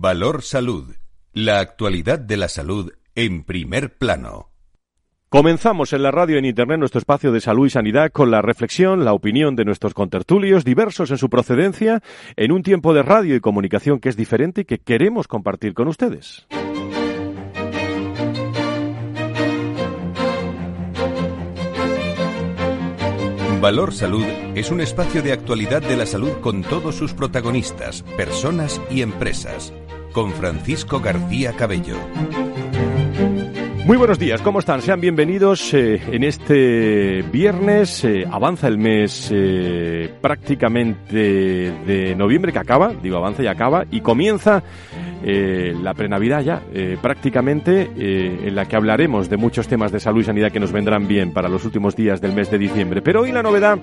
Valor Salud. La actualidad de la salud en primer plano. Comenzamos en la radio y en Internet nuestro espacio de salud y sanidad con la reflexión, la opinión de nuestros contertulios, diversos en su procedencia, en un tiempo de radio y comunicación que es diferente y que queremos compartir con ustedes. Valor Salud es un espacio de actualidad de la salud con todos sus protagonistas, personas y empresas. Con Francisco García Cabello. Muy buenos días, ¿cómo están? Sean bienvenidos en este viernes, avanza el mes prácticamente de noviembre que acaba, digo avanza y acaba, y comienza la prenavidad ya, prácticamente, en la que hablaremos de muchos temas de salud y sanidad que nos vendrán bien para los últimos días del mes de diciembre. Pero hoy la novedad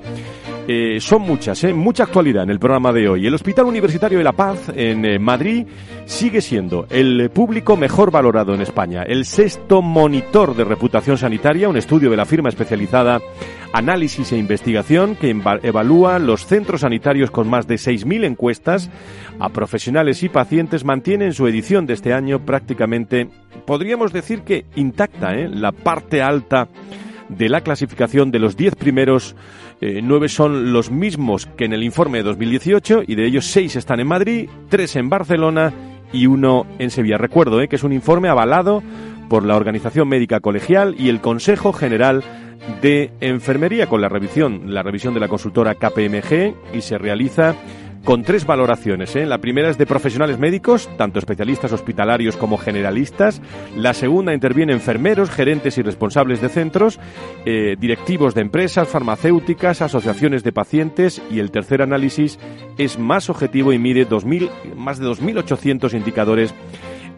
son muchas, mucha actualidad en el programa de hoy. El Hospital Universitario de La Paz, en Madrid, sigue siendo el público mejor valorado en España, el sexto monitor de reputación sanitaria, un estudio de la firma especializada Análisis e Investigación, que evalúa los centros sanitarios con más de 6.000 encuestas a profesionales y pacientes, mantiene en su edición de este año prácticamente, podríamos decir que intacta, la parte alta de la clasificación de los 10 primeros. 9 son los mismos que en el informe de 2018 y de ellos 6 están en Madrid, 3 en Barcelona y 1 en Sevilla. Recuerdo que es un informe avalado por la Organización Médica Colegial y el Consejo General de Enfermería con la revisión de la consultora KPMG y se realiza con 3 valoraciones, La primera es de profesionales médicos, tanto especialistas hospitalarios como generalistas. La segunda interviene enfermeros, gerentes y responsables de centros, directivos de empresas, farmacéuticas, asociaciones de pacientes. Y el tercer análisis es más objetivo y mide más de 2.800 indicadores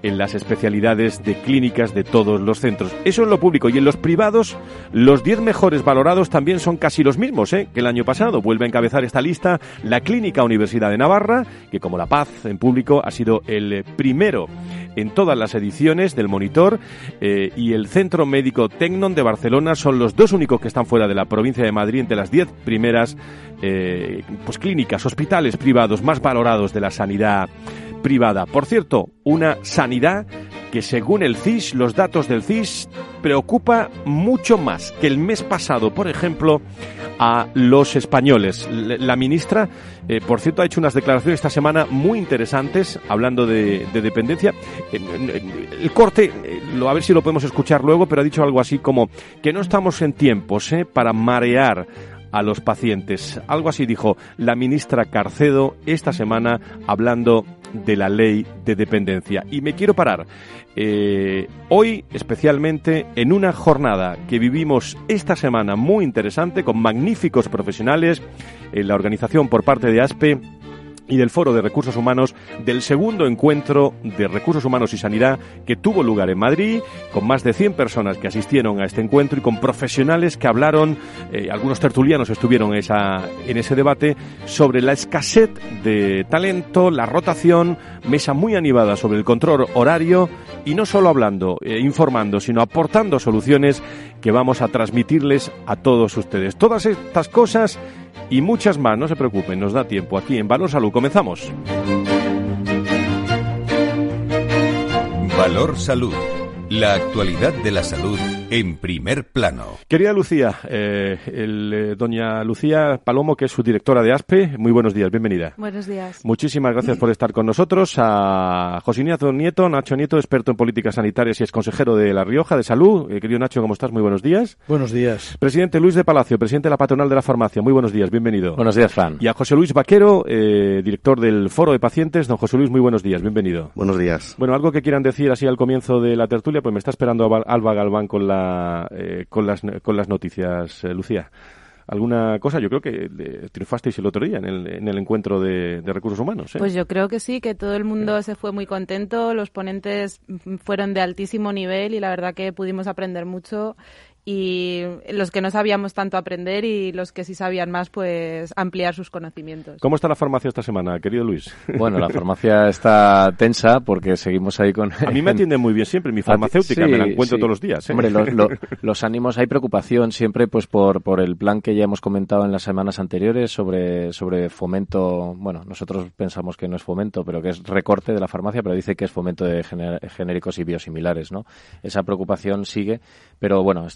en las especialidades de clínicas de todos los centros. Eso en lo público. Y en los privados, los 10 mejores valorados también son casi los mismos que el año pasado. Vuelve a encabezar esta lista la Clínica Universidad de Navarra, que como La Paz en público ha sido el primero en todas las ediciones del monitor, y el Centro Médico Teknon de Barcelona son los 2 únicos que están fuera de la provincia de Madrid entre las 10 primeras clínicas, hospitales privados más valorados de la sanidad privada. Por cierto, una sanidad que según el CIS, los datos del CIS, preocupa mucho más que el mes pasado, por ejemplo, a los españoles. La ministra, por cierto, ha hecho unas declaraciones esta semana muy interesantes, hablando de dependencia. El corte, a ver si lo podemos escuchar luego, pero ha dicho algo así como que no estamos en tiempos para marear a los pacientes. Algo así dijo la ministra Carcedo esta semana hablando de la ley de dependencia. Y me quiero parar hoy especialmente en una jornada que vivimos esta semana muy interesante con magníficos profesionales en la organización por parte de ASPE y del Foro de Recursos Humanos del segundo encuentro de Recursos Humanos y Sanidad que tuvo lugar en Madrid, con más de 100 personas que asistieron a este encuentro y con profesionales que hablaron, algunos tertulianos estuvieron en ese debate, sobre la escasez de talento, la rotación, mesa muy animada sobre el control horario y no solo hablando, informando, sino aportando soluciones que vamos a transmitirles a todos ustedes. Todas estas cosas y muchas más, no se preocupen, nos da tiempo aquí en Valor Salud. Comenzamos. Valor Salud. La actualidad de la salud en primer plano. Querida Lucía, doña Lucía Palomo, que es subdirectora de ASPE, muy buenos días, bienvenida. Buenos días. Muchísimas gracias por estar con nosotros. A José Ignacio Nieto, Nacho Nieto, experto en políticas sanitarias y es consejero de La Rioja de Salud. Querido Nacho, ¿cómo estás? Muy buenos días. Buenos días. Presidente Luis de Palacio, presidente de la Patronal de la Farmacia, muy buenos días, bienvenido. Buenos días, Fran. Y a José Luis Vaquero, director del Foro de Pacientes. Don José Luis, muy buenos días, bienvenido. Buenos días. Bueno, algo que quieran decir así al comienzo de la tertulia. Pues me está esperando Alba Galván con las noticias, Lucía. ¿Alguna cosa? Yo creo que triunfasteis el otro día en el encuentro de recursos humanos. Pues yo creo que sí, que todo el mundo se fue muy contento, los ponentes fueron de altísimo nivel y la verdad que pudimos aprender mucho y los que no sabíamos tanto aprender y los que sí sabían más, pues ampliar sus conocimientos. ¿Cómo está la farmacia esta semana, querido Luis? Bueno, la farmacia está tensa porque seguimos ahí con... A mí me atiende muy bien siempre, mi farmacéutica, sí, me la encuentro todos los días. Hombre, los ánimos, hay preocupación siempre pues por el plan que ya hemos comentado en las semanas anteriores sobre fomento, bueno, nosotros pensamos que no es fomento, pero que es recorte de la farmacia, pero dice que es fomento de genéricos y biosimilares, ¿no? Esa preocupación sigue, pero bueno...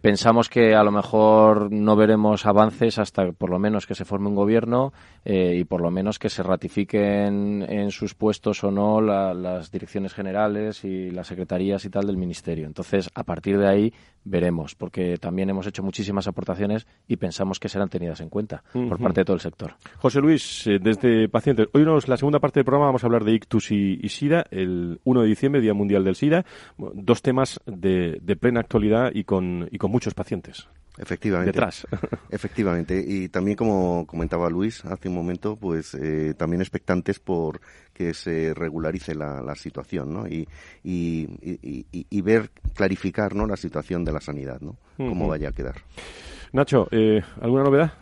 pensamos que a lo mejor no veremos avances hasta por lo menos que se forme un gobierno y por lo menos que se ratifiquen en sus puestos o no las direcciones generales y las secretarías y tal del ministerio. Entonces, a partir de ahí veremos, porque también hemos hecho muchísimas aportaciones y pensamos que serán tenidas en cuenta por parte de todo el sector. José Luis, desde Pacientes, hoy la segunda parte del programa vamos a hablar de ictus y SIDA, el 1 de diciembre, Día Mundial del SIDA, dos temas de plena actualidad y con muchos pacientes. Efectivamente. Detrás. Efectivamente. Y también, como comentaba Luis hace un momento, pues también expectantes por que se regularice la situación, ¿no? Y ver, clarificar, ¿no?, la situación de la sanidad, ¿no? Cómo vaya a quedar. Nacho, ¿alguna novedad?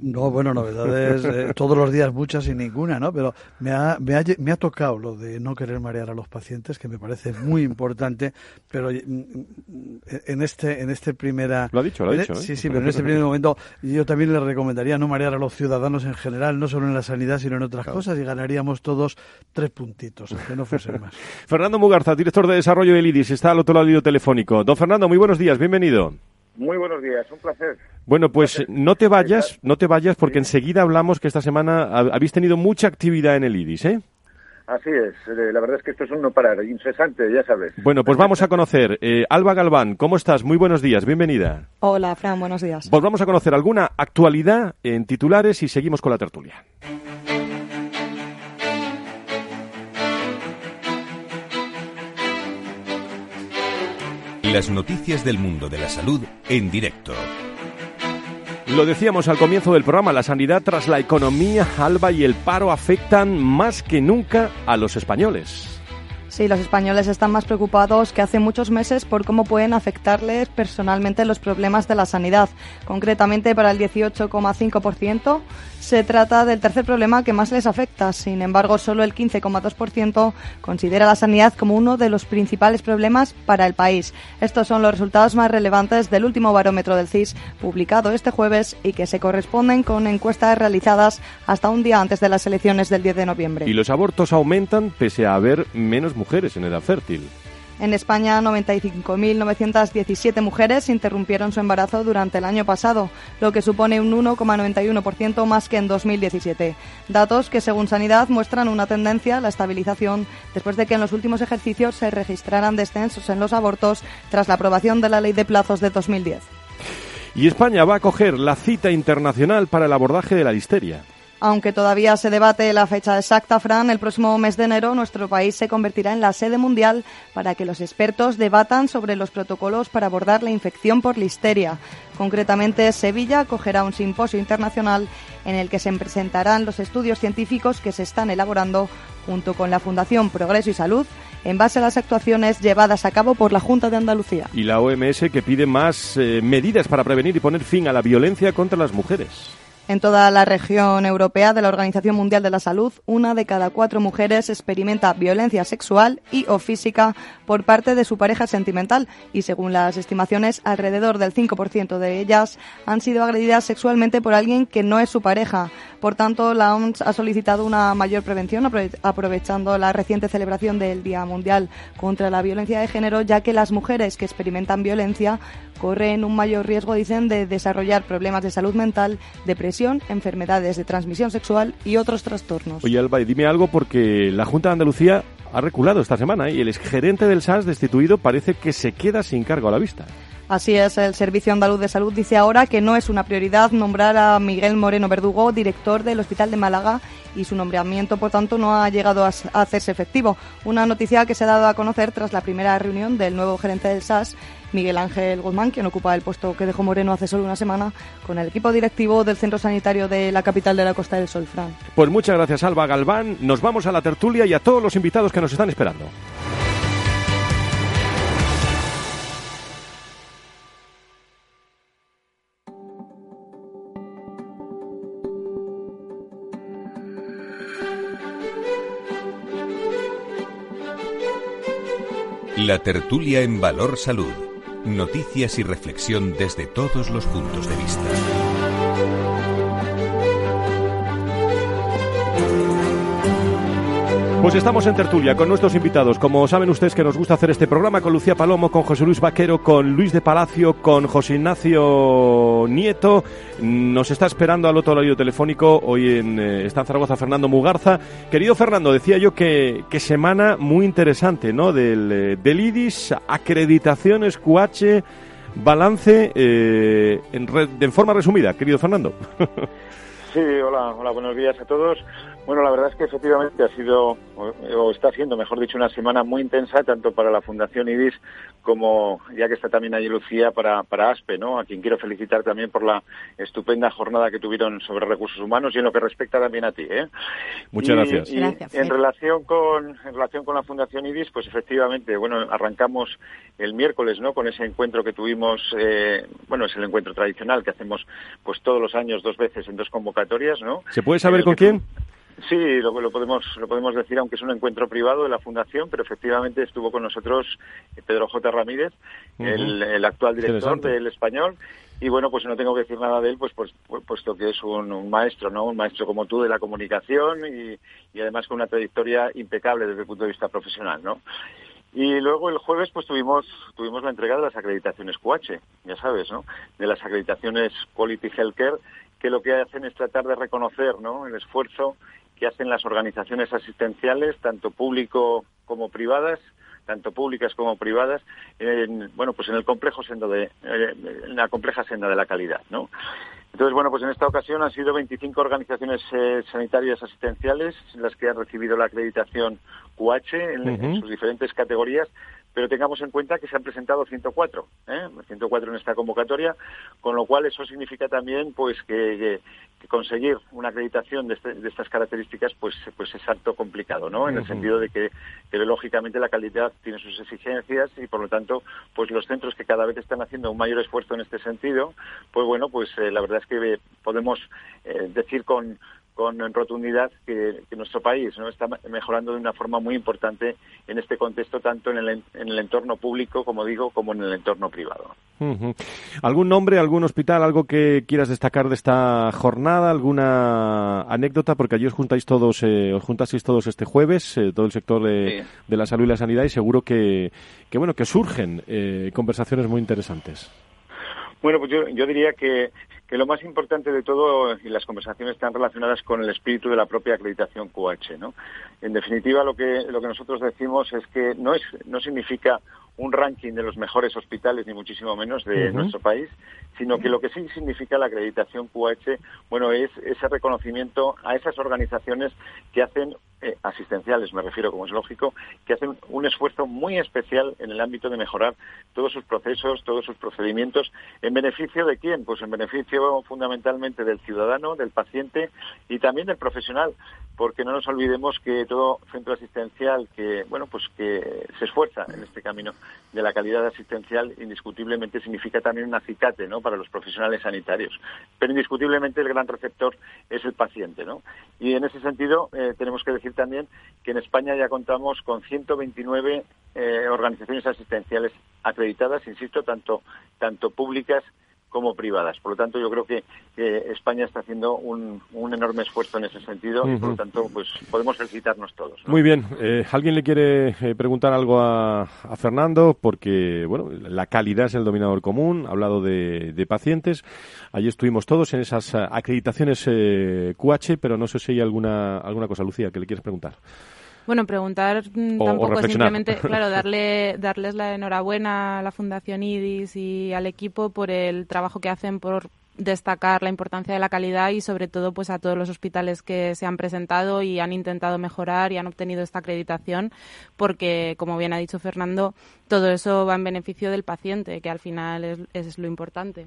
No, bueno, novedades todos los días muchas y ninguna, ¿no? Pero me ha tocado lo de no querer marear a los pacientes, que me parece muy importante, pero en este primera... Lo ha dicho, ¿eh? Sí, pero en este primer momento yo también le recomendaría no marear a los ciudadanos en general, no solo en la sanidad, sino en otras cosas, y ganaríamos todos 3 puntitos, que no fuesen más. Fernando Mugarza, director de desarrollo del IDIS, está al otro lado del telefónico. Don Fernando, muy buenos días, bienvenido. Muy buenos días, un placer. Bueno, pues no te vayas porque enseguida hablamos que esta semana habéis tenido mucha actividad en el IDIS, ¿eh? Así es, la verdad es que esto es un no parar, incesante, ya sabes. Bueno, pues vamos a conocer. Alba Galván, ¿cómo estás? Muy buenos días, bienvenida. Hola, Fran, buenos días. Pues vamos a conocer alguna actualidad en titulares y seguimos con la tertulia. Las noticias del mundo de la salud en directo. Lo decíamos al comienzo del programa, la sanidad tras la economía, Alba, y el paro afectan más que nunca a los españoles. Sí, los españoles están más preocupados que hace muchos meses por cómo pueden afectarles personalmente los problemas de la sanidad. Concretamente, para el 18,5% se trata del tercer problema que más les afecta. Sin embargo, solo el 15,2% considera la sanidad como uno de los principales problemas para el país. Estos son los resultados más relevantes del último barómetro del CIS, publicado este jueves, y que se corresponden con encuestas realizadas hasta un día antes de las elecciones del 10 de noviembre. Y los abortos aumentan pese a haber menos mujeres en edad fértil. En España, 95.917 mujeres interrumpieron su embarazo durante el año pasado, lo que supone un 1,91% más que en 2017. Datos que, según Sanidad, muestran una tendencia a la estabilización después de que en los últimos ejercicios se registraran descensos en los abortos tras la aprobación de la Ley de Plazos de 2010. Y España va a acoger la cita internacional para el abordaje de la histeria. Aunque todavía se debate la fecha exacta, Fran, el próximo mes de enero nuestro país se convertirá en la sede mundial para que los expertos debatan sobre los protocolos para abordar la infección por listeria. Concretamente, Sevilla acogerá un simposio internacional en el que se presentarán los estudios científicos que se están elaborando junto con la Fundación Progreso y Salud en base a las actuaciones llevadas a cabo por la Junta de Andalucía. Y la OMS, que pide más medidas para prevenir y poner fin a la violencia contra las mujeres. En toda la región europea de la Organización Mundial de la Salud, 1 de cada 4 mujeres experimenta violencia sexual y o física por parte de su pareja sentimental y, según las estimaciones, alrededor del 5% de ellas han sido agredidas sexualmente por alguien que no es su pareja. Por tanto, la OMS ha solicitado una mayor prevención aprovechando la reciente celebración del Día Mundial contra la Violencia de Género, ya que las mujeres que experimentan violencia corren un mayor riesgo, dicen, de desarrollar problemas de salud mental, depresión, enfermedades de transmisión sexual y otros trastornos. Oye, Alba, y dime algo, porque la Junta de Andalucía ha reculado esta semana y el exgerente del SAS destituido parece que se queda sin cargo a la vista. Así es, el Servicio Andaluz de Salud dice ahora que no es una prioridad nombrar a Miguel Moreno Verdugo, director del Hospital de Málaga, y su nombramiento, por tanto, no ha llegado a hacerse efectivo. Una noticia que se ha dado a conocer tras la primera reunión del nuevo gerente del SAS, Miguel Ángel Guzmán, quien ocupa el puesto que dejó Moreno hace solo una semana, con el equipo directivo del Centro Sanitario de la capital de la Costa del Sol, Fran. Pues muchas gracias, Alba Galván. Nos vamos a la tertulia y a todos los invitados que nos están esperando. La tertulia en Valor Salud. Noticias y reflexión desde todos los puntos de vista. Pues estamos en tertulia con nuestros invitados. Como saben ustedes que nos gusta hacer este programa, con Lucía Palomo, con José Luis Vaquero, con Luis de Palacio, con José Ignacio Nieto. Nos está esperando al otro lado telefónico. Hoy está en Zaragoza Fernando Mugarza. Querido Fernando, decía yo que semana muy interesante, ¿no? Del IDIS, acreditaciones, QH, balance, en forma resumida, querido Fernando. Sí, hola, buenos días a todos. Bueno, la verdad es que efectivamente ha sido, o está siendo, mejor dicho, una semana muy intensa, tanto para la Fundación IDIS como, ya que está también allí Lucía, para ASPE, ¿no? A quien quiero felicitar también por la estupenda jornada que tuvieron sobre recursos humanos y en lo que respecta también a ti, ¿eh? Muchas gracias. Gracias. En relación con la Fundación IDIS, pues efectivamente, bueno, arrancamos el miércoles, ¿no? Con ese encuentro que tuvimos, es el encuentro tradicional que hacemos, pues todos los años, dos veces en dos convocatorias, ¿no? ¿Se puede saber con quién? Sí, lo podemos decir, aunque es un encuentro privado de la Fundación, pero efectivamente estuvo con nosotros Pedro J. Ramírez, el actual director del Español. Y bueno, pues no tengo que decir nada de él, puesto que es un maestro, ¿no? Un maestro como tú de la comunicación y además con una trayectoria impecable desde el punto de vista profesional, ¿no? Y luego el jueves pues tuvimos la entrega de las acreditaciones QH, ya sabes, ¿no? De las acreditaciones Quality Healthcare, que lo que hacen es tratar de reconocer, ¿no?, el esfuerzo que hacen las organizaciones asistenciales, tanto públicas como privadas, en el complejo sendo en la compleja senda de la calidad, ¿no? Entonces, bueno, pues en esta ocasión han sido 25 organizaciones sanitarias asistenciales las que han recibido la acreditación QH en sus diferentes categorías. Pero tengamos en cuenta que se han presentado 104 en esta convocatoria, con lo cual eso significa también pues que conseguir una acreditación de estas características pues es harto complicado, ¿no? En el sentido de que lógicamente la calidad tiene sus exigencias y por lo tanto pues los centros que cada vez están haciendo un mayor esfuerzo en este sentido, pues la verdad es que podemos decir con rotundidad que nuestro país, ¿no?, está mejorando de una forma muy importante en este contexto, tanto en el entorno público, como digo, como en el entorno privado. ¿Algún nombre, algún hospital, algo que quieras destacar de esta jornada, alguna anécdota? Porque allí os juntasteis todos este jueves, todo el sector de la salud y la sanidad, y seguro que surgen conversaciones muy interesantes. Bueno, pues yo diría que lo más importante de todo, y las conversaciones están relacionadas con el espíritu de la propia acreditación QH, ¿no? En definitiva, lo que nosotros decimos es que no significa un ranking de los mejores hospitales, ni muchísimo menos de nuestro país, sino que lo que sí significa la acreditación QH, es ese reconocimiento a esas organizaciones que hacen, asistenciales me refiero, como es lógico, que hacen un esfuerzo muy especial en el ámbito de mejorar todos sus procesos, todos sus procedimientos, ¿en beneficio de quién? Pues en beneficio fundamentalmente del ciudadano, del paciente y también del profesional, porque no nos olvidemos que todo centro asistencial que se esfuerza en este camino de la calidad asistencial indiscutiblemente significa también un acicate, ¿no?, para los profesionales sanitarios, pero indiscutiblemente el gran receptor es el paciente, ¿no? Y en ese sentido tenemos que decir también que en España ya contamos con 129 organizaciones asistenciales acreditadas, insisto, tanto públicas como privadas. Por lo tanto, yo creo que España está haciendo un enorme esfuerzo en ese sentido y, por lo tanto, pues podemos felicitarnos todos, ¿no? Muy bien. ¿Alguien le quiere preguntar algo a Fernando? Porque, la calidad es el dominador común. Ha hablado de pacientes. Allí estuvimos todos en esas acreditaciones QH, pero no sé si hay alguna cosa, Lucía, que le quieres preguntar. Bueno, preguntar tampoco, simplemente, claro, darles la enhorabuena a la Fundación IDIS y al equipo por el trabajo que hacen, por destacar la importancia de la calidad y sobre todo pues a todos los hospitales que se han presentado y han intentado mejorar y han obtenido esta acreditación, porque como bien ha dicho Fernando, todo eso va en beneficio del paciente, que al final es lo importante.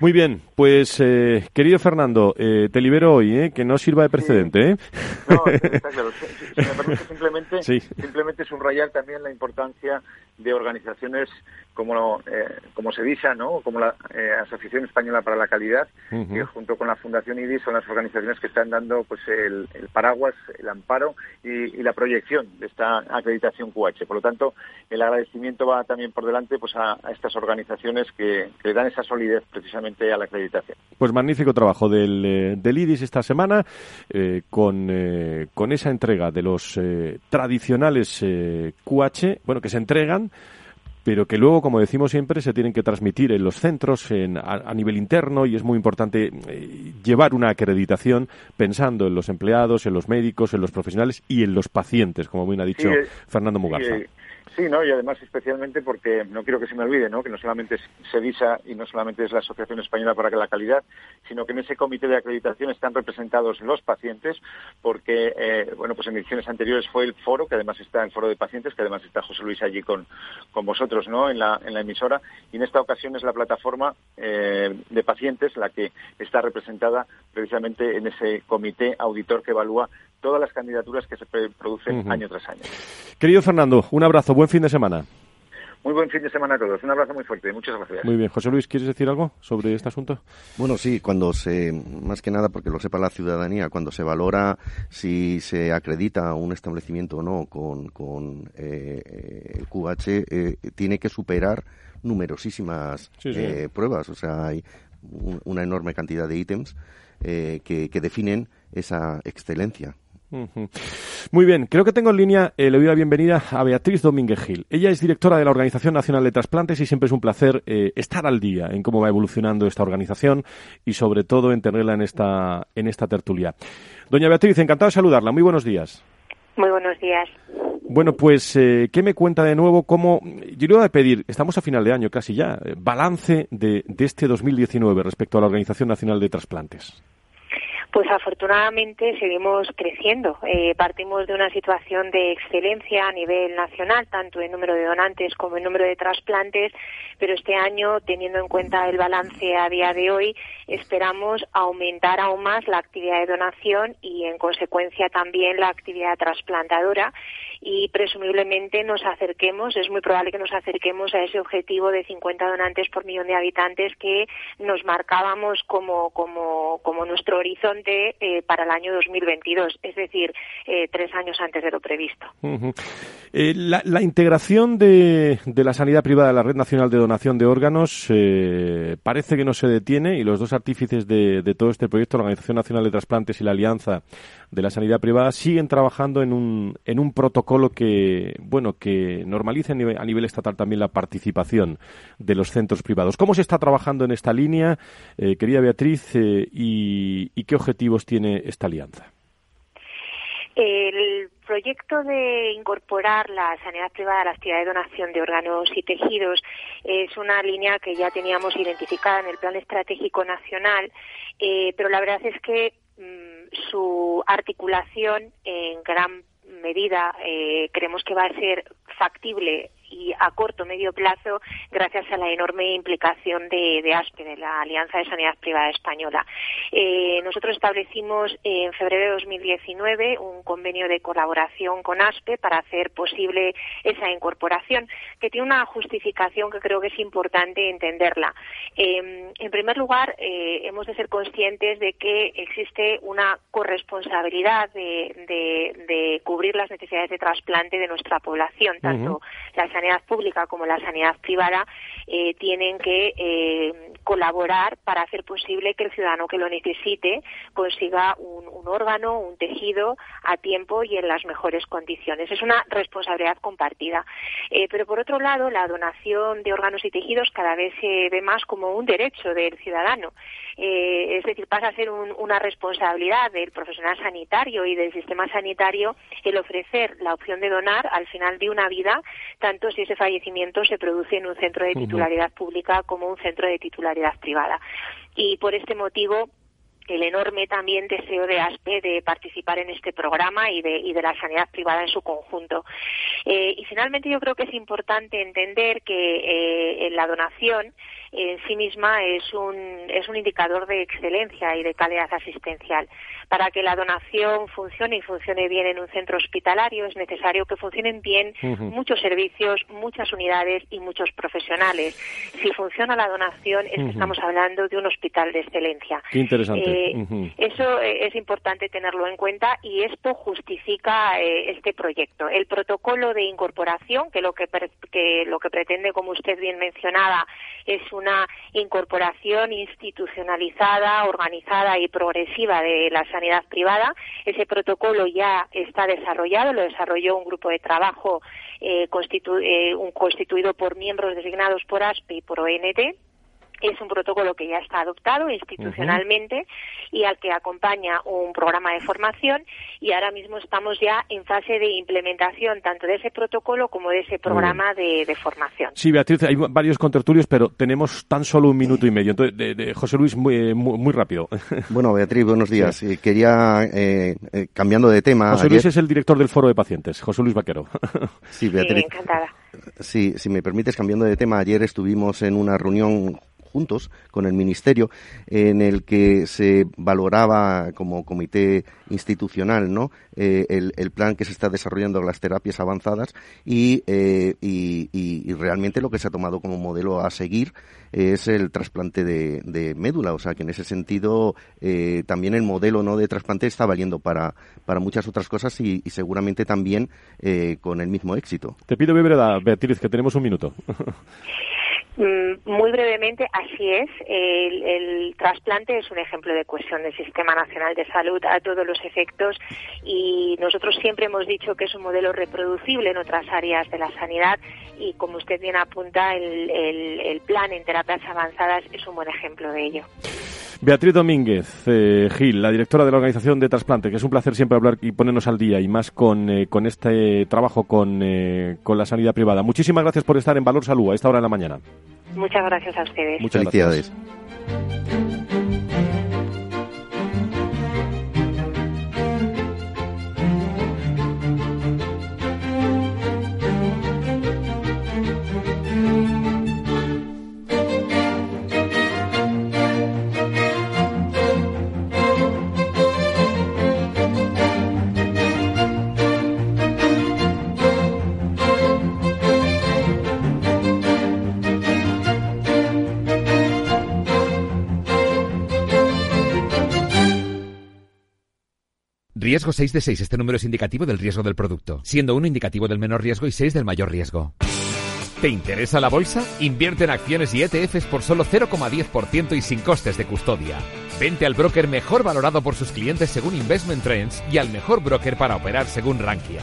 Muy bien, pues querido Fernando, te libero hoy, que no sirva de precedente. No, está claro. Si me permite simplemente subrayar también la importancia de organizaciones como SEDISA, ¿no? Como la Asociación Española para la Calidad, que junto con la Fundación IDIS son las organizaciones que están dando pues el paraguas, el amparo y la proyección de esta acreditación QH. Por lo tanto, el agradecimiento va también por delante pues a estas organizaciones que le dan esa solidez precisamente a la acreditación. Pues magnífico trabajo del IDIS esta semana con esa entrega de los tradicionales QH, bueno, que se entregan, pero que luego, como decimos siempre, se tienen que transmitir en los centros a nivel interno, y es muy importante llevar una acreditación pensando en los empleados, en los médicos, en los profesionales y en los pacientes, como bien ha dicho Fernando Mugarza. Sí, ¿no? Y además especialmente porque no quiero que se me olvide, ¿no? Que no solamente es SEDISA y no solamente es la Asociación Española para la Calidad, sino que en ese comité de acreditación están representados los pacientes, porque, bueno, pues en ediciones anteriores fue el foro, que además está el foro de pacientes, que además está José Luis allí con vosotros, ¿no? En la emisora, y en esta ocasión es la plataforma de pacientes la que está representada precisamente en ese comité auditor que evalúa todas las candidaturas que se producen año tras año. Querido Fernando, un abrazo, buen fin de semana. Muy buen fin de semana a todos, un abrazo muy fuerte, muchas gracias. Muy bien, José Luis, ¿quieres decir algo sobre este asunto? Bueno, sí, más que nada porque lo sepa la ciudadanía, cuando se valora si se acredita un establecimiento o no con el QH, tiene que superar numerosísimas pruebas, o sea, hay una enorme cantidad de ítems que definen esa excelencia. Muy bien, creo que tengo en línea, le doy la bienvenida a Beatriz Domínguez Gil. Ella es directora de la Organización Nacional de Trasplantes y siempre es un placer estar al día en cómo va evolucionando esta organización y sobre todo en tenerla en esta tertulia. Doña Beatriz, encantado de saludarla. Muy buenos días. Muy buenos días. Bueno, pues, ¿qué me cuenta de nuevo? Yo le voy a pedir, estamos a final de año casi ya, balance de este 2019 respecto a la Organización Nacional de Trasplantes. Pues afortunadamente seguimos creciendo. Partimos de una situación de excelencia a nivel nacional, tanto en número de donantes como en número de trasplantes, pero este año, teniendo en cuenta el balance a día de hoy, esperamos aumentar aún más la actividad de donación y, en consecuencia, también la actividad trasplantadora. Y presumiblemente es muy probable que nos acerquemos a ese objetivo de 50 donantes por millón de habitantes que nos marcábamos como nuestro horizonte para el año 2022, es decir, 3 años antes de lo previsto. La integración de la sanidad privada a la Red Nacional de Donación de Órganos parece que no se detiene, y los dos artífices de todo este proyecto, la Organización Nacional de Trasplantes y la Alianza de la Sanidad Privada, siguen trabajando en un protocolo que normalice a nivel estatal también la participación de los centros privados. ¿Cómo se está trabajando en esta línea, querida Beatriz, y qué objetivos tiene esta alianza? El proyecto de incorporar la sanidad privada a la actividad de donación de órganos y tejidos es una línea que ya teníamos identificada en el Plan Estratégico Nacional, pero la verdad es que su articulación en gran medida creemos que va a ser factible y a corto medio plazo gracias a la enorme implicación de ASPE, de la Alianza de Sanidad Privada Española. Nosotros establecimos en febrero de 2019 un convenio de colaboración con ASPE para hacer posible esa incorporación, que tiene una justificación que creo que es importante entenderla. En primer lugar, hemos de ser conscientes de que existe una corresponsabilidad de cubrir las necesidades de trasplante de nuestra población, tanto la sanidad pública como la sanidad privada tienen que colaborar para hacer posible que el ciudadano que lo necesite consiga un órgano, un tejido a tiempo y en las mejores condiciones. Es una responsabilidad compartida. Pero por otro lado, la donación de órganos y tejidos cada vez se ve más como un derecho del ciudadano. Es decir, pasa a ser una responsabilidad del profesional sanitario y del sistema sanitario el ofrecer la opción de donar al final de una vida, tanto si ese fallecimiento se produce en un centro de titularidad pública como un centro de titularidad privada. Y por este motivo, el enorme también deseo de ASPE de participar en este programa y de la sanidad privada en su conjunto. Y finalmente yo creo que es importante entender que en la donación en sí misma es un indicador de excelencia y de calidad asistencial. Para que la donación funcione y funcione bien en un centro hospitalario es necesario que funcionen bien muchos servicios, muchas unidades y muchos profesionales. Si funciona la donación es que estamos hablando de un hospital de excelencia. Qué interesante. Eso es importante tenerlo en cuenta y esto justifica este proyecto. El protocolo de incorporación, que lo que pretende, como usted bien mencionaba, es una incorporación institucionalizada, organizada y progresiva de la sanidad privada. Ese protocolo ya está desarrollado, lo desarrolló un grupo de trabajo constituido por miembros designados por ASPE y por ONT. Es un protocolo que ya está adoptado institucionalmente y al que acompaña un programa de formación, y ahora mismo estamos ya en fase de implementación tanto de ese protocolo como de ese programa de formación. Sí, Beatriz, hay varios contertulios, pero tenemos tan solo un minuto y medio. Entonces, José Luis, muy rápido. Bueno, Beatriz, buenos días. Sí. Quería, cambiando de tema... José Luis es el director del Foro de Pacientes, José Luis Vaquero. Sí, Beatriz. Sí, encantada. Sí, si me permites, cambiando de tema, ayer estuvimos en una reunión juntos con el Ministerio, en el que se valoraba como comité institucional, ¿no?, el plan que se está desarrollando de las terapias avanzadas y realmente lo que se ha tomado como modelo a seguir es el trasplante de médula, o sea que en ese sentido también el modelo, ¿no?, de trasplante está valiendo para muchas otras cosas y seguramente también con el mismo éxito. Te pido brevedad, Beatriz, que tenemos un minuto. Muy brevemente, así es. El trasplante es un ejemplo de cohesión del Sistema Nacional de Salud a todos los efectos y nosotros siempre hemos dicho que es un modelo reproducible en otras áreas de la sanidad y, como usted bien apunta, el plan en terapias avanzadas es un buen ejemplo de ello. Beatriz Domínguez Gil, la directora de la Organización de Trasplante, que es un placer siempre hablar y ponernos al día, y más con este trabajo con la sanidad privada. Muchísimas gracias por estar en Valor Salud a esta hora de la mañana. Muchas gracias a ustedes. Muchas gracias. Riesgo 6 de 6. Este número es indicativo del riesgo del producto, siendo 1 indicativo del menor riesgo y 6 del mayor riesgo. ¿Te interesa la bolsa? Invierte en acciones y ETFs por solo 0,10% y sin costes de custodia. Vente al broker mejor valorado por sus clientes según Investment Trends y al mejor broker para operar según Rankia.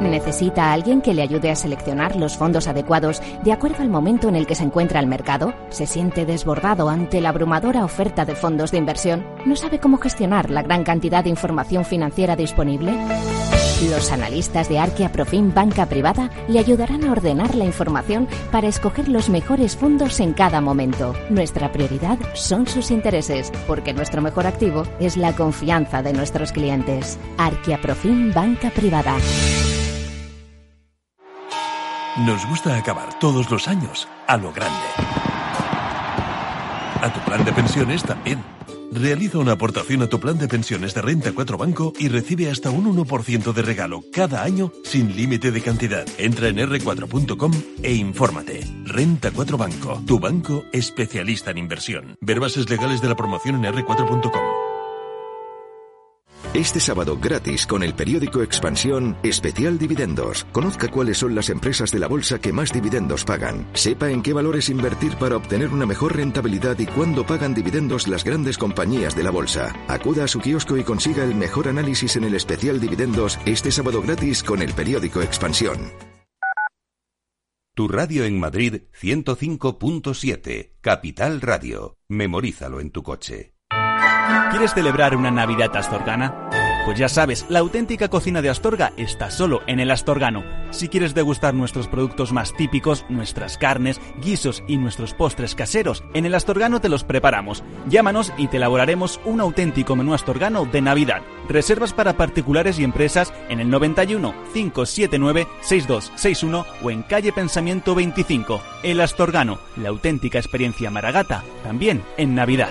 ¿Necesita a alguien que le ayude a seleccionar los fondos adecuados de acuerdo al momento en el que se encuentra el mercado? ¿Se siente desbordado ante la abrumadora oferta de fondos de inversión? ¿No sabe cómo gestionar la gran cantidad de información financiera disponible? Los analistas de Arquia Profim Banca Privada le ayudarán a ordenar la información para escoger los mejores fondos en cada momento. Nuestra prioridad son sus intereses, porque nuestro mejor activo es la confianza de nuestros clientes. Arquia Profim Banca Privada. Nos gusta acabar todos los años a lo grande. A tu plan de pensiones también. Realiza una aportación a tu plan de pensiones de Renta 4 Banco y recibe hasta un 1% de regalo cada año sin límite de cantidad. Entra en r4.com e infórmate. Renta 4 Banco, tu banco especialista en inversión. Ver bases legales de la promoción en r4.com. Este sábado gratis con el periódico Expansión, especial dividendos. Conozca cuáles son las empresas de la bolsa que más dividendos pagan. Sepa en qué valores invertir para obtener una mejor rentabilidad y cuándo pagan dividendos las grandes compañías de la bolsa. Acuda a su kiosco y consiga el mejor análisis en el especial dividendos este sábado gratis con el periódico Expansión. Tu radio en Madrid 105.7, Capital Radio. Memorízalo en tu coche. ¿Quieres celebrar una Navidad azorgana? Pues ya sabes, la auténtica cocina de Astorga está solo en El Astorgano. Si quieres degustar nuestros productos más típicos, nuestras carnes, guisos y nuestros postres caseros, en El Astorgano te los preparamos. Llámanos y te elaboraremos un auténtico menú astorgano de Navidad. Reservas para particulares y empresas en el 91 579 6261 o en calle Pensamiento 25. El Astorgano, la auténtica experiencia maragata, también en Navidad.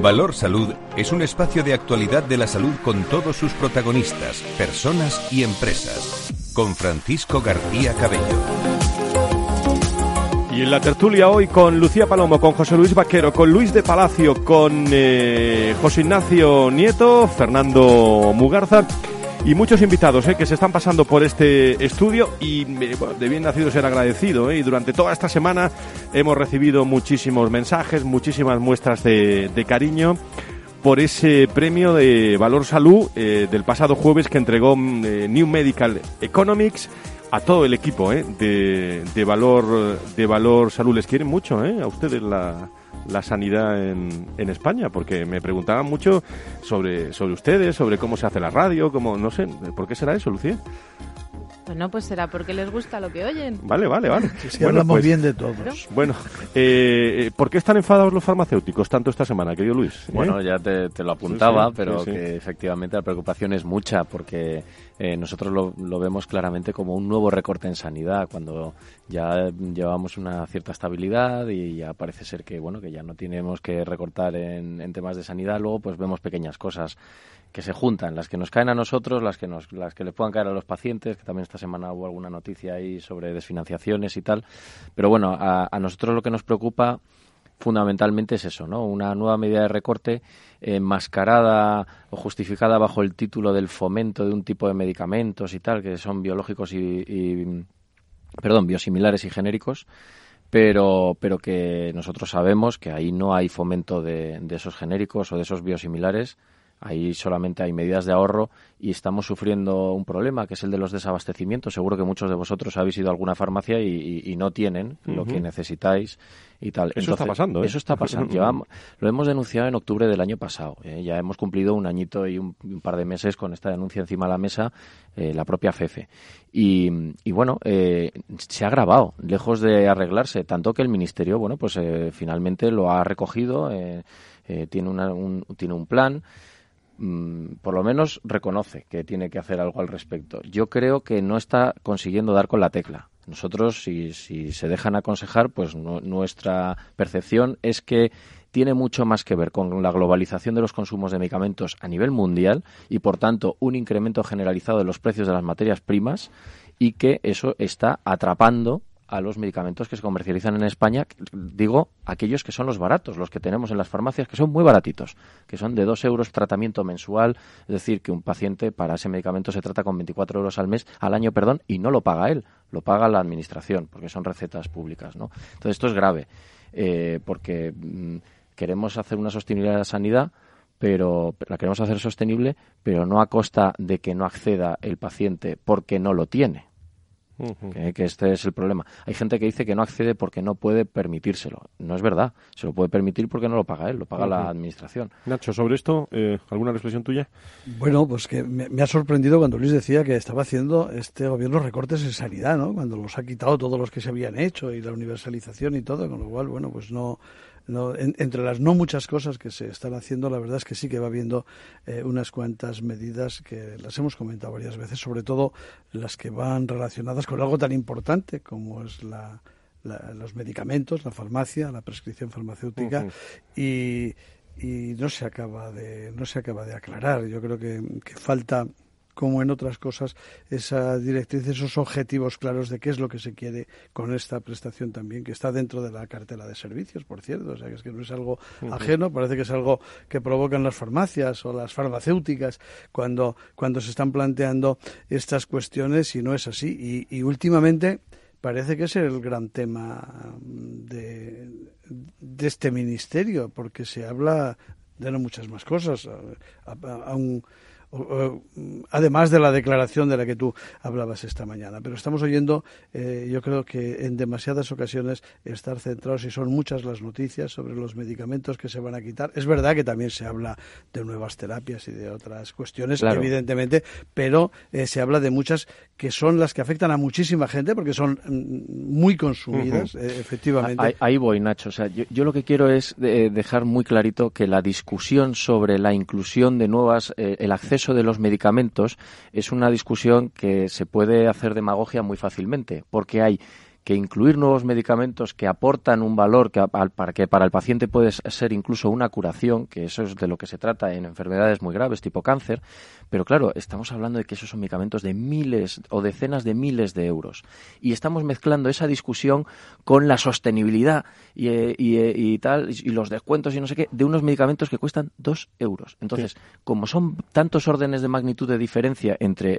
Valor Salud es un espacio de actualidad de la salud con todos sus protagonistas, personas y empresas. Con Francisco García Cabello. Y en la tertulia hoy con Lucía Palomo, con José Luis Vaquero, con Luis de Palacio, con José Ignacio Nieto, Fernando Mugarza y muchos invitados que se están pasando por este estudio y bueno, de bien nacido ser agradecido. Y durante toda esta semana hemos recibido muchísimos mensajes, muchísimas muestras de cariño por ese premio de Valor Salud del pasado jueves que entregó New Medical Economics a todo el equipo de Valor Salud. Les quieren mucho a ustedes la sanidad en España, porque me preguntaban mucho sobre ustedes, sobre cómo se hace la radio, cómo, no sé, ¿por qué será eso, Lucía? Bueno, pues será porque les gusta lo que oyen. Vale. Sí, bueno, hablamos pues, bien de todos. ¿No? Bueno, ¿por qué están enfadados los farmacéuticos tanto esta semana, querido Luis? Bueno, ya te lo apuntaba, sí, pero sí. Que efectivamente la preocupación es mucha, porque nosotros lo vemos claramente como un nuevo recorte en sanidad, cuando ya llevamos una cierta estabilidad y ya parece ser que, bueno, que ya no tenemos que recortar en temas de sanidad, luego pues vemos pequeñas cosas que se juntan, las que nos caen a nosotros, las que les puedan caer a los pacientes, que también esta semana hubo alguna noticia ahí sobre desfinanciaciones y tal. Pero bueno, a nosotros lo que nos preocupa fundamentalmente es eso, ¿no? Una nueva medida de recorte enmascarada o justificada bajo el título del fomento de un tipo de medicamentos y tal, que son biológicos y biosimilares y genéricos. Pero que nosotros sabemos que ahí no hay fomento de esos genéricos o de esos biosimilares. Ahí solamente hay medidas de ahorro y estamos sufriendo un problema, que es el de los desabastecimientos. Seguro que muchos de vosotros habéis ido a alguna farmacia y no tienen lo que necesitáis y tal. Eso está pasando, ¿eh? Eso está pasando. Lo hemos denunciado en octubre del año pasado. Ya hemos cumplido un añito y un par de meses con esta denuncia encima de la mesa, la propia FEFE. Y bueno, se ha agravado, lejos de arreglarse, tanto que el Ministerio, bueno, pues finalmente lo ha recogido, tiene un plan. Por lo menos reconoce que tiene que hacer algo al respecto. Yo creo que no está consiguiendo dar con la tecla. Nosotros, si se dejan aconsejar, pues nuestra percepción es que tiene mucho más que ver con la globalización de los consumos de medicamentos a nivel mundial y, por tanto, un incremento generalizado de los precios de las materias primas y que eso está atrapando a los medicamentos que se comercializan en España, digo, aquellos que son los baratos, los que tenemos en las farmacias, que son muy baratitos, que son de 2 euros tratamiento mensual, es decir, que un paciente para ese medicamento se trata con 24 euros al año, y no lo paga él, lo paga la administración, porque son recetas públicas, ¿no? Entonces, esto es grave, porque queremos hacer una sostenibilidad de la sanidad, pero la queremos hacer sostenible, pero no a costa de que no acceda el paciente porque no lo tiene. Que este es el problema. Hay gente que dice que no accede porque no puede permitírselo. No es verdad. Se lo puede permitir porque no lo paga él, lo paga la administración. Nacho, sobre esto, ¿alguna reflexión tuya? Bueno, pues que me ha sorprendido cuando Luis decía que estaba haciendo este gobierno recortes en sanidad, ¿no? Cuando los ha quitado todos los que se habían hecho y la universalización y todo, con lo cual, bueno, pues no, entre las no muchas cosas que se están haciendo, la verdad es que sí que va habiendo unas cuantas medidas que las hemos comentado varias veces, sobre todo las que van relacionadas con algo tan importante como es los medicamentos, la farmacia, la prescripción farmacéutica y no se acaba de aclarar. Yo creo que falta como en otras cosas, esa directriz, esos objetivos claros de qué es lo que se quiere con esta prestación también, que está dentro de la cartela de servicios, por cierto. O sea, que es que no es algo ajeno, parece que es algo que provocan las farmacias o las farmacéuticas cuando se están planteando estas cuestiones, y no es así. Y últimamente parece que es el gran tema de este ministerio, porque se habla de no muchas más cosas, además de la declaración de la que tú hablabas esta mañana. Pero estamos oyendo, yo creo que en demasiadas ocasiones, estar centrados, y son muchas las noticias sobre los medicamentos que se van a quitar. Es verdad que también se habla de nuevas terapias y de otras cuestiones, claro, evidentemente, pero se habla de muchas que son las que afectan a muchísima gente porque son muy consumidas, efectivamente. Ahí voy, Nacho. O sea, yo lo que quiero es dejar muy clarito que la discusión sobre la inclusión de nuevas, el acceso de los medicamentos, es una discusión que se puede hacer demagogia muy fácilmente, porque hay que incluir nuevos medicamentos que aportan un valor que para el paciente puede ser incluso una curación, que eso es de lo que se trata en enfermedades muy graves tipo cáncer, pero claro, estamos hablando de que esos son medicamentos de miles o decenas de miles de euros, y estamos mezclando esa discusión con la sostenibilidad y tal, y los descuentos y no sé qué, de unos medicamentos que cuestan 2 euros. Entonces, sí, como son tantos órdenes de magnitud de diferencia entre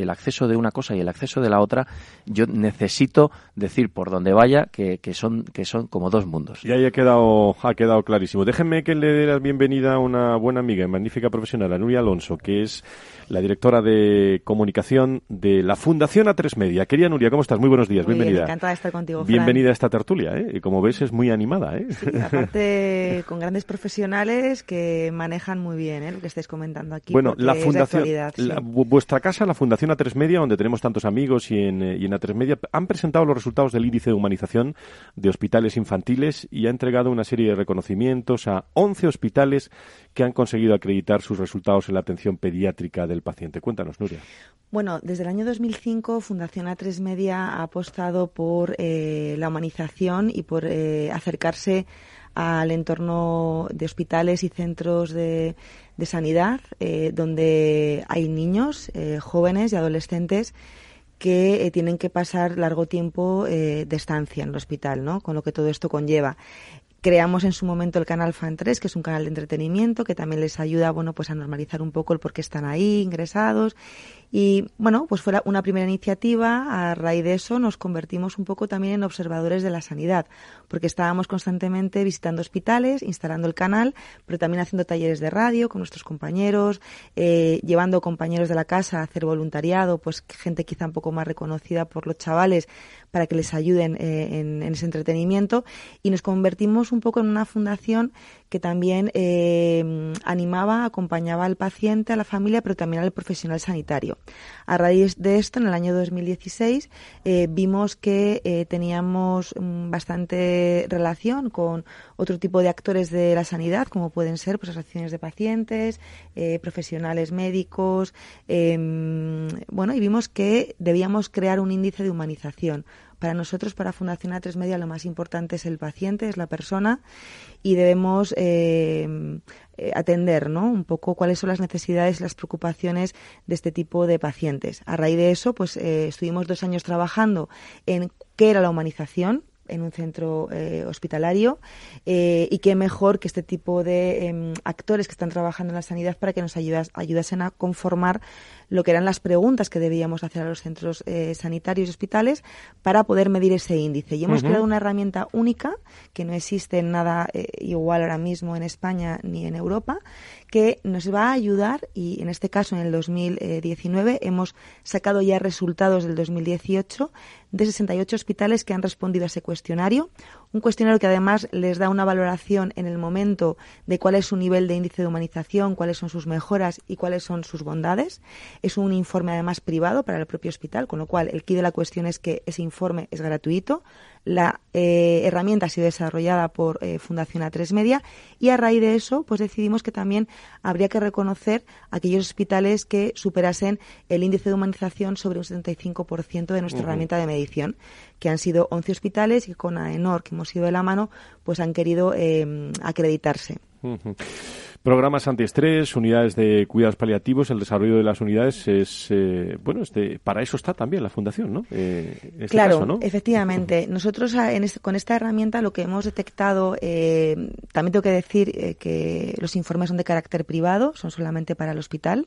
el acceso de una cosa y el acceso de la otra, yo necesito decir por donde vaya que son como 2 mundos. Y ahí ha quedado clarísimo. Déjenme que le dé la bienvenida a una buena amiga y magnífica profesional, a Nuria Alonso, que es la directora de comunicación de la Fundación Atresmedia. Querida Nuria, ¿cómo estás? Muy buenos días, muy bienvenida. Bien, encantada de estar contigo, Fran. Bienvenida a esta tertulia, ¿eh? Como ves, es muy animada, ¿eh? Sí, aparte con grandes profesionales que manejan muy bien, ¿eh?, lo que estáis comentando aquí. Bueno, la fundación, vuestra casa, la Fundación Atresmedia, donde tenemos tantos amigos, y en Atresmedia han presentado los resultados del índice de humanización de hospitales infantiles y ha entregado una serie de reconocimientos a 11 hospitales que han conseguido acreditar sus resultados en la atención pediátrica del paciente. Cuéntanos, Nuria. Bueno, desde el año 2005 Fundación Atresmedia ha apostado por la humanización y por acercarse al entorno de hospitales y centros de sanidad donde hay niños, jóvenes y adolescentes que tienen que pasar largo tiempo de estancia en el hospital, ¿no?, con lo que todo esto conlleva. Creamos en su momento el canal FAN3, que es un canal de entretenimiento que también les ayuda, bueno, pues a normalizar un poco el por qué están ahí ingresados. Y bueno, pues fue una primera iniciativa. A raíz de eso nos convertimos un poco también en observadores de la sanidad, porque estábamos constantemente visitando hospitales, instalando el canal, pero también haciendo talleres de radio con nuestros compañeros, llevando compañeros de la casa a hacer voluntariado, pues gente quizá un poco más reconocida por los chavales para que les ayuden en ese entretenimiento. Y nos convertimos un poco en una fundación que también animaba, acompañaba al paciente, a la familia, pero también al profesional sanitario. A raíz de esto, en el año 2016, vimos que teníamos bastante relación con otro tipo de actores de la sanidad, como pueden ser, pues, asociaciones de pacientes, profesionales médicos, bueno, y vimos que debíamos crear un índice de humanización. Para nosotros, para Fundación Atresmedia, lo más importante es el paciente, es la persona, y debemos atender, ¿no?, un poco cuáles son las necesidades y las preocupaciones de este tipo de pacientes. A raíz de eso, pues estuvimos 2 años trabajando en qué era la humanización en un centro hospitalario, y qué mejor que este tipo de actores que están trabajando en la sanidad para que nos ayudasen a conformar lo que eran las preguntas que debíamos hacer a los centros sanitarios y hospitales para poder medir ese índice. Y hemos creado una herramienta única, que no existe nada igual ahora mismo en España ni en Europa, que nos va a ayudar, y en este caso en el 2019 hemos sacado ya resultados del 2018 de 68 hospitales que han respondido a ese cuestionario. Un cuestionario que además les da una valoración en el momento de cuál es su nivel de índice de humanización, cuáles son sus mejoras y cuáles son sus bondades. Es un informe además privado para el propio hospital, con lo cual el quid de la cuestión es que ese informe es gratuito. La herramienta ha sido desarrollada por Fundación Atresmedia, y a raíz de eso pues decidimos que también habría que reconocer aquellos hospitales que superasen el índice de humanización sobre un 75% de nuestra herramienta de medición, que han sido 11 hospitales y con AENOR, que hemos ido de la mano, pues han querido acreditarse. Programas antiestrés, unidades de cuidados paliativos, el desarrollo de las unidades es, para eso está también la Fundación, ¿no? Claro, caso, ¿no? Efectivamente. Nosotros con esta herramienta lo que hemos detectado, también tengo que decir que los informes son de carácter privado, son solamente para el hospital.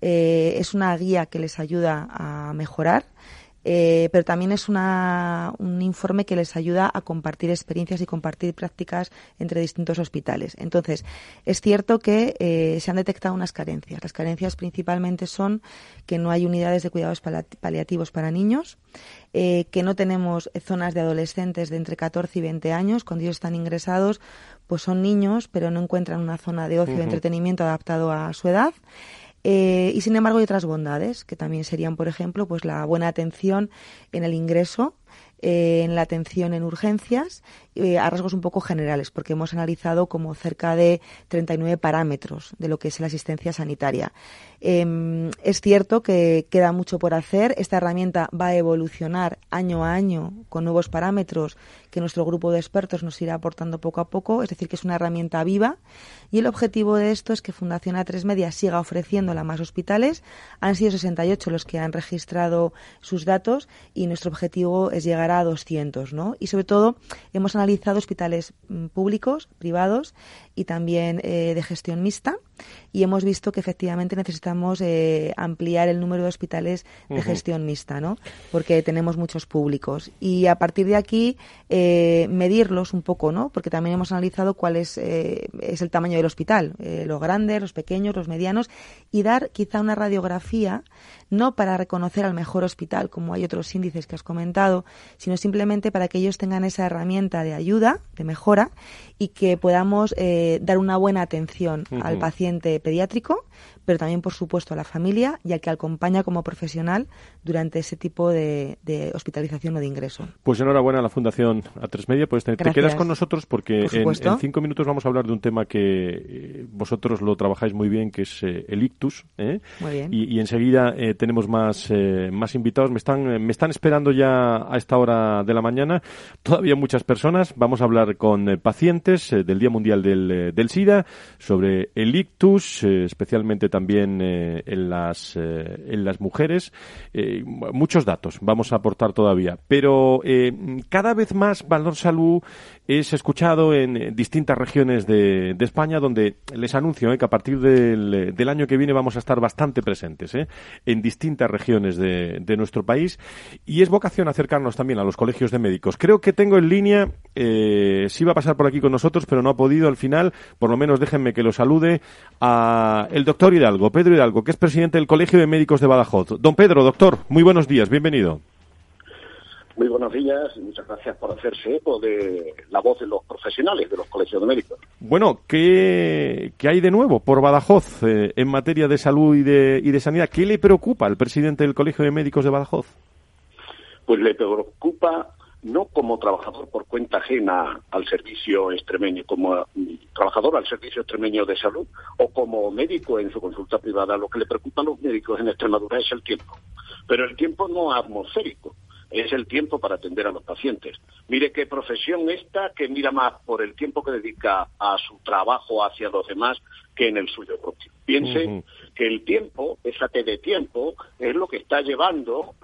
Es una guía que les ayuda a mejorar. Pero también es un informe que les ayuda a compartir experiencias y compartir prácticas entre distintos hospitales. Entonces, es cierto que se han detectado unas carencias. Las carencias principalmente son que no hay unidades de cuidados paliativos para niños, que no tenemos zonas de adolescentes de entre 14 y 20 años. Cuando ellos están ingresados, pues son niños, pero no encuentran una zona de ocio y entretenimiento adaptado a su edad. Y sin embargo hay otras bondades que también serían, por ejemplo, pues la buena atención en el ingreso, en la atención en urgencias, a rasgos un poco generales, porque hemos analizado como cerca de 39 parámetros de lo que es la asistencia sanitaria. Es cierto que queda mucho por hacer. Esta herramienta va a evolucionar año a año con nuevos parámetros que nuestro grupo de expertos nos irá aportando poco a poco. Es decir, que es una herramienta viva y el objetivo de esto es que Fundación Atresmedia siga ofreciéndola a más hospitales. Han sido 68 los que han registrado sus datos y nuestro objetivo es llegar a 200, ¿no? Y sobre todo hemos analizado hospitales públicos, privados y también de gestión mixta, y hemos visto que efectivamente necesitamos ampliar el número de hospitales de gestión mixta, ¿no? Porque tenemos muchos públicos y a partir de aquí medirlos un poco, ¿no? Porque también hemos analizado cuál es el tamaño del hospital, los grandes, los pequeños, los medianos, y dar quizá una radiografía no para reconocer al mejor hospital, como hay otros índices que has comentado, sino simplemente para que ellos tengan esa herramienta de ayuda, de mejora, y que podamos dar una buena atención al paciente pediátrico, pero también, por supuesto, a la familia y al que acompaña como profesional durante ese tipo de hospitalización o de ingreso. Pues enhorabuena a la Fundación Atresmedia. Pues te quedas con nosotros porque en 5 minutos vamos a hablar de un tema que vosotros lo trabajáis muy bien, que es el ictus. Muy bien. Y enseguida tenemos más invitados. Me están esperando ya a esta hora de la mañana todavía muchas personas. Vamos a hablar con pacientes del Día Mundial del SIDA, sobre el ictus, especialmente también en las mujeres. Muchos datos vamos a aportar todavía, pero cada vez más Valor Salud es escuchado en distintas regiones de España, donde les anuncio que a partir del año que viene vamos a estar bastante presentes en distintas regiones de nuestro país, y es vocación acercarnos también a los colegios de médicos. Creo que tengo en línea, sí va a pasar por aquí con nosotros, pero no ha podido al final, por lo menos déjenme que lo salude, a el doctor Hidalgo, Pedro Hidalgo, que es presidente del Colegio de Médicos de Badajoz. Don Pedro, doctor, muy buenos días, bienvenido. Muy buenos días y muchas gracias por hacerse eco de la voz de los profesionales de los colegios de médicos. Bueno, ¿qué hay de nuevo por Badajoz en materia de salud y de sanidad? ¿Qué le preocupa al presidente del Colegio de Médicos de Badajoz? Pues le preocupa, no como trabajador por cuenta ajena al servicio extremeño, como trabajador al servicio extremeño de salud o como médico en su consulta privada, lo que le preocupa a los médicos en Extremadura es el tiempo. Pero el tiempo no atmosférico, es el tiempo para atender a los pacientes. Mire qué profesión esta que mira más por el tiempo que dedica a su trabajo hacia los demás que en el suyo propio. Piense que el tiempo, esa T de tiempo, es lo que está llevando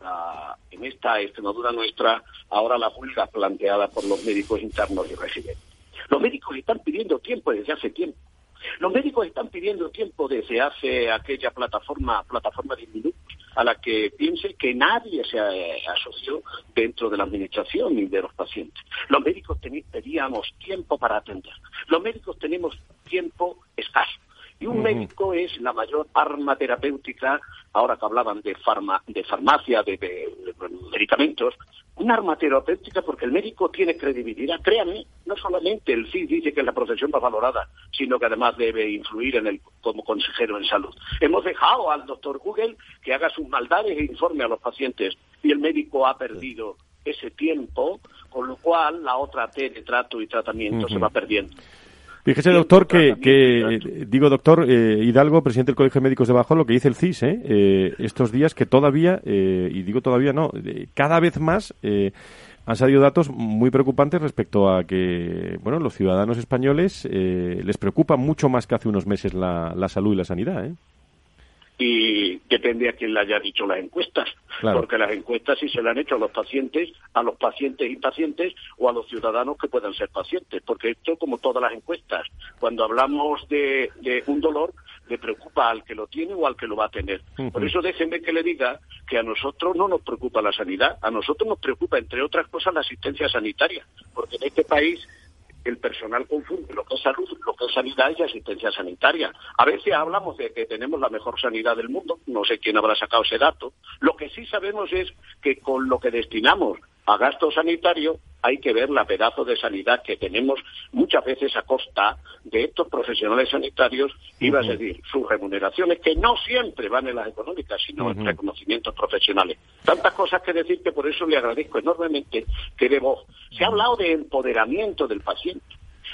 en esta Extremadura nuestra ahora la huelga planteada por los médicos internos y residentes. Los médicos están pidiendo tiempo desde hace tiempo. Los médicos están pidiendo tiempo desde hace aquella plataforma de minutos, a la que piense que nadie se asoció dentro de la administración ni de los pacientes. Los médicos pedíamos tiempo para atender. Los médicos tenemos tiempo escaso. Y un médico es la mayor arma terapéutica, ahora que hablaban de farmacia, de medicamentos, un arma terapéutica porque el médico tiene credibilidad. Créanme, no solamente el CIS dice que es la profesión más valorada, sino que además debe influir como consejero en salud. Hemos dejado al doctor Google que haga sus maldades e informe a los pacientes, y el médico ha perdido ese tiempo, con lo cual la otra T de trato y tratamiento se va perdiendo. Fíjese, doctor, doctor Hidalgo, presidente del Colegio de Médicos de Badajoz, lo que dice el CIS estos días, que todavía, cada vez más han salido datos muy preocupantes respecto a que, bueno, los ciudadanos españoles les preocupa mucho más que hace unos meses la salud y la sanidad, ¿eh? Y depende a quién le haya dicho las encuestas, claro. Porque las encuestas sí se le han hecho a los pacientes y pacientes o a los ciudadanos que puedan ser pacientes, porque esto, como todas las encuestas, cuando hablamos de un dolor, le preocupa al que lo tiene o al que lo va a tener. Uh-huh. Por eso déjenme que le diga que a nosotros no nos preocupa la sanidad, a nosotros nos preocupa, entre otras cosas, la asistencia sanitaria, porque en este país el personal confunde lo que es salud, lo que es sanidad y asistencia sanitaria. A veces hablamos de que tenemos la mejor sanidad del mundo, no sé quién habrá sacado ese dato. Lo que sí sabemos es que con lo que destinamos a gasto sanitario hay que ver la pedazo de sanidad que tenemos muchas veces a costa de estos profesionales sanitarios, iba a decir, sus remuneraciones, que no siempre van en las económicas, sino en reconocimientos profesionales. Tantas cosas que decir que por eso le agradezco enormemente que de voz. Se ha hablado de empoderamiento del paciente,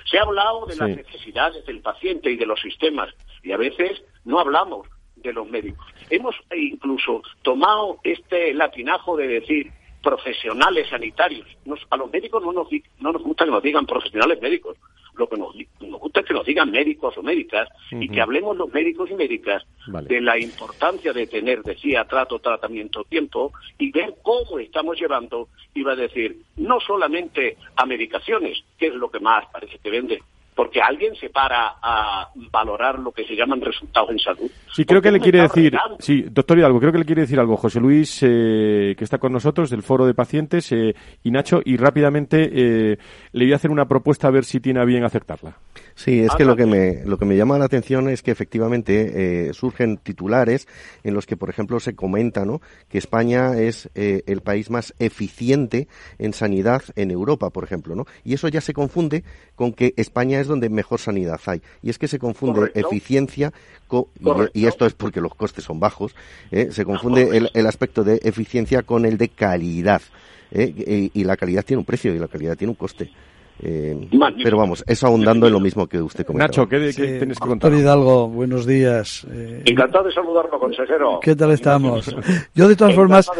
se ha hablado de las necesidades del paciente y de los sistemas, y a veces no hablamos de los médicos. Hemos incluso tomado este latinajo de decir profesionales sanitarios. A los médicos no nos gusta que nos digan profesionales médicos. Lo que nos gusta es que nos digan médicos o médicas y que hablemos los médicos y médicas de la importancia de tener, decía, trato, tratamiento, tiempo y ver cómo estamos llevando, iba a decir, no solamente a medicaciones, que es lo que más parece que vende, porque alguien se para a valorar lo que se llaman resultados en salud. Sí, creo que le quiere decir, doctor Hidalgo, creo que le quiere decir algo José Luis, que está con nosotros del Foro de Pacientes, y Nacho, y rápidamente le voy a hacer una propuesta a ver si tiene a bien aceptarla. Sí, es que lo que me llama la atención es que efectivamente surgen titulares en los que, por ejemplo, se comenta, ¿no?, que España es el país más eficiente en sanidad en Europa, por ejemplo, ¿no? Y eso ya se confunde con que España es donde mejor sanidad hay. Y es que se confunde eficiencia, y esto es porque los costes son bajos, se confunde el aspecto de eficiencia con el de calidad. Y la calidad tiene un precio y la calidad tiene un coste. Pero vamos, es ahondando en lo mismo que usted comentaba. Nacho, ¿qué tienes que contar? Doctor Hidalgo, buenos días. Encantado de saludarlo, consejero. ¿Qué tal estamos? Yo, de todas formas,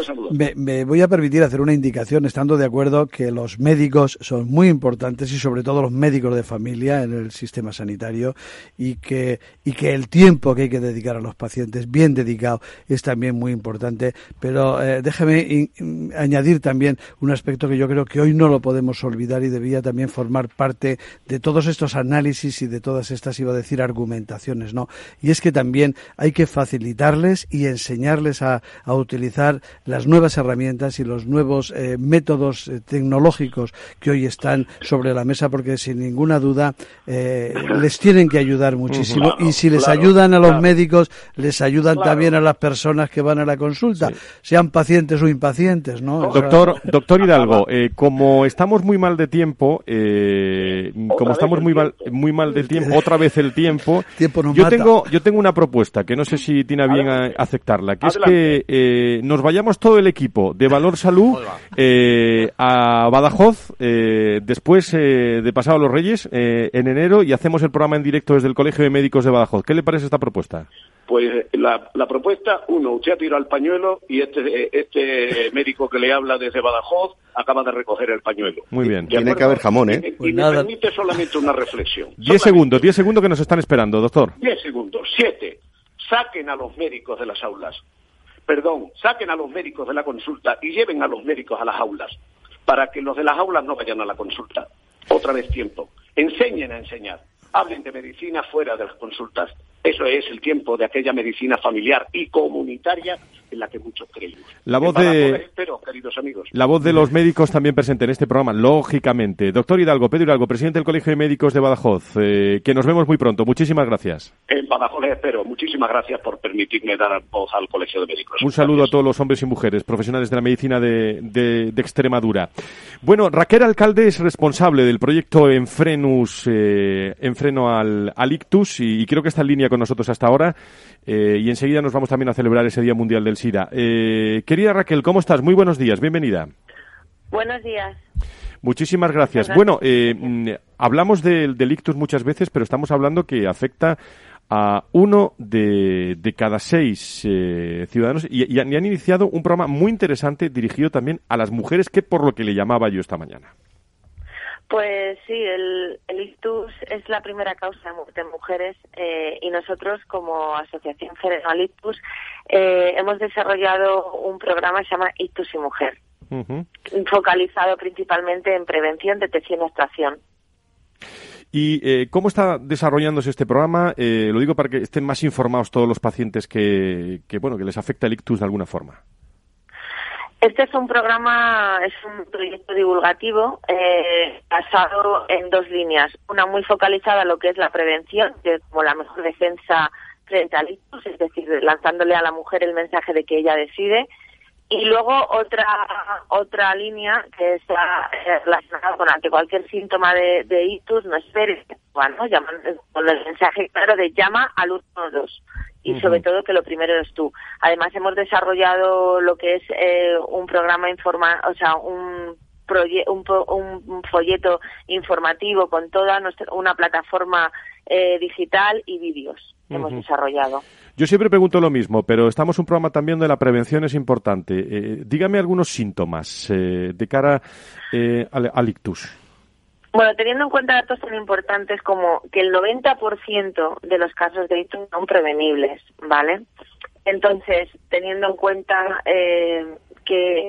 me voy a permitir hacer una indicación, estando de acuerdo que los médicos son muy importantes y sobre todo los médicos de familia en el sistema sanitario, y que el tiempo que hay que dedicar a los pacientes, bien dedicado, es también muy importante. Pero déjeme añadir también un aspecto que yo creo que hoy no lo podemos olvidar y debía también formar parte de todos estos análisis y de todas estas, iba a decir, argumentaciones, ¿no? Y es que también hay que facilitarles y enseñarles a utilizar las nuevas herramientas y los nuevos métodos tecnológicos que hoy están sobre la mesa, porque sin ninguna duda les tienen que ayudar muchísimo. Claro, y si les ayudan a los médicos, les ayudan también a las personas que van a la consulta, sean pacientes o impacientes, ¿no? Doctor Hidalgo, como estamos muy mal de tiempo, como estamos muy mal del tiempo, otra vez el tiempo nos mata. Yo tengo una propuesta que no sé si tiene a bien aceptarla, que es que nos vayamos todo el equipo de Valor Salud a Badajoz después de pasado los Reyes en enero, y hacemos el programa en directo desde el Colegio de Médicos de Badajoz. ¿Qué le parece esta propuesta? Pues la propuesta, uno, usted ha tirado el pañuelo y este médico que le habla desde Badajoz acaba de recoger el pañuelo. Muy bien. Tiene que haber jamón, ¿eh? Y me permite solamente una reflexión. 10 segundos que nos están esperando, doctor. 10 segundos. 7. Saquen a los médicos de las aulas. Perdón, saquen a los médicos de la consulta y lleven a los médicos a las aulas, para que los de las aulas no vayan a la consulta. Otra vez tiempo. Enseñen a enseñar. Hablen de medicina fuera de las consultas. Eso es el tiempo de aquella medicina familiar y comunitaria en la que muchos creemos. La voz de los médicos también presente en este programa, lógicamente. Doctor Hidalgo, Pedro Hidalgo, presidente del Colegio de Médicos de Badajoz, que nos vemos muy pronto. Muchísimas gracias. En Badajoz les espero. Muchísimas gracias por permitirme dar voz al Colegio de Médicos. Un saludo a todos los hombres y mujeres, profesionales de la medicina de Extremadura. Bueno, Raquel Alcalde es responsable del proyecto En Freno al Ictus, y creo que está en línea con nosotros hasta ahora, y enseguida nos vamos también a celebrar ese Día Mundial del SIDA. Querida Raquel, ¿cómo estás? Muy buenos días, bienvenida. Buenos días. Muchísimas gracias. Bueno, hablamos del ictus muchas veces, pero estamos hablando que afecta a uno de cada 6 ciudadanos y han iniciado un programa muy interesante dirigido también a las mujeres, que por lo que le llamaba yo esta mañana. Pues sí, el ictus es la primera causa de mujeres y nosotros como Asociación General al ICTUS hemos desarrollado un programa que se llama Ictus y Mujer, focalizado principalmente en prevención, detección y actuación. ¿Y cómo está desarrollándose este programa? Lo digo para que estén más informados todos los pacientes que les afecta el ictus de alguna forma. Este es un programa, es un proyecto divulgativo basado en 2 líneas. Una muy focalizada a lo que es la prevención, que es como la mejor defensa frente al ictus, es decir, lanzándole a la mujer el mensaje de que ella decide. Y luego otra línea que está relacionada con ante cualquier síntoma de ictus, no esperes, bueno, llaman, con el mensaje claro de llama al 112 y sobre todo que lo primero eres tú. Además hemos desarrollado lo que es un programa un folleto informativo con toda una plataforma digital y vídeos que hemos desarrollado. Yo siempre pregunto lo mismo, pero estamos en un programa también de la prevención, es importante. Dígame algunos síntomas de cara al ictus. Bueno, teniendo en cuenta datos tan importantes como que el 90% de los casos de ictus son prevenibles, ¿vale? Entonces, teniendo en cuenta que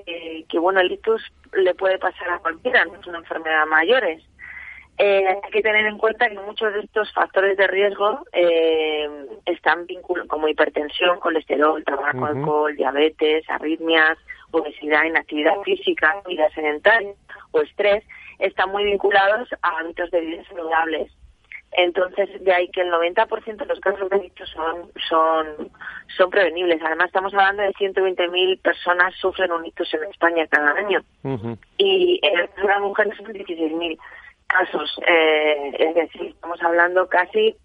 el ictus le puede pasar a cualquiera, no es una enfermedad mayores. Hay que tener en cuenta que muchos de estos factores de riesgo están vinculados, como hipertensión, colesterol, tabaco, alcohol, diabetes, arritmias, obesidad, inactividad física, vida sedentaria o estrés, están muy vinculados a hábitos de vida saludables. Entonces, de ahí que el 90% de los casos de ictus son prevenibles. Además, estamos hablando de 120.000 personas sufren un ictus en España cada año. Y en una mujer son 16.000 casos. Es decir, estamos hablando casi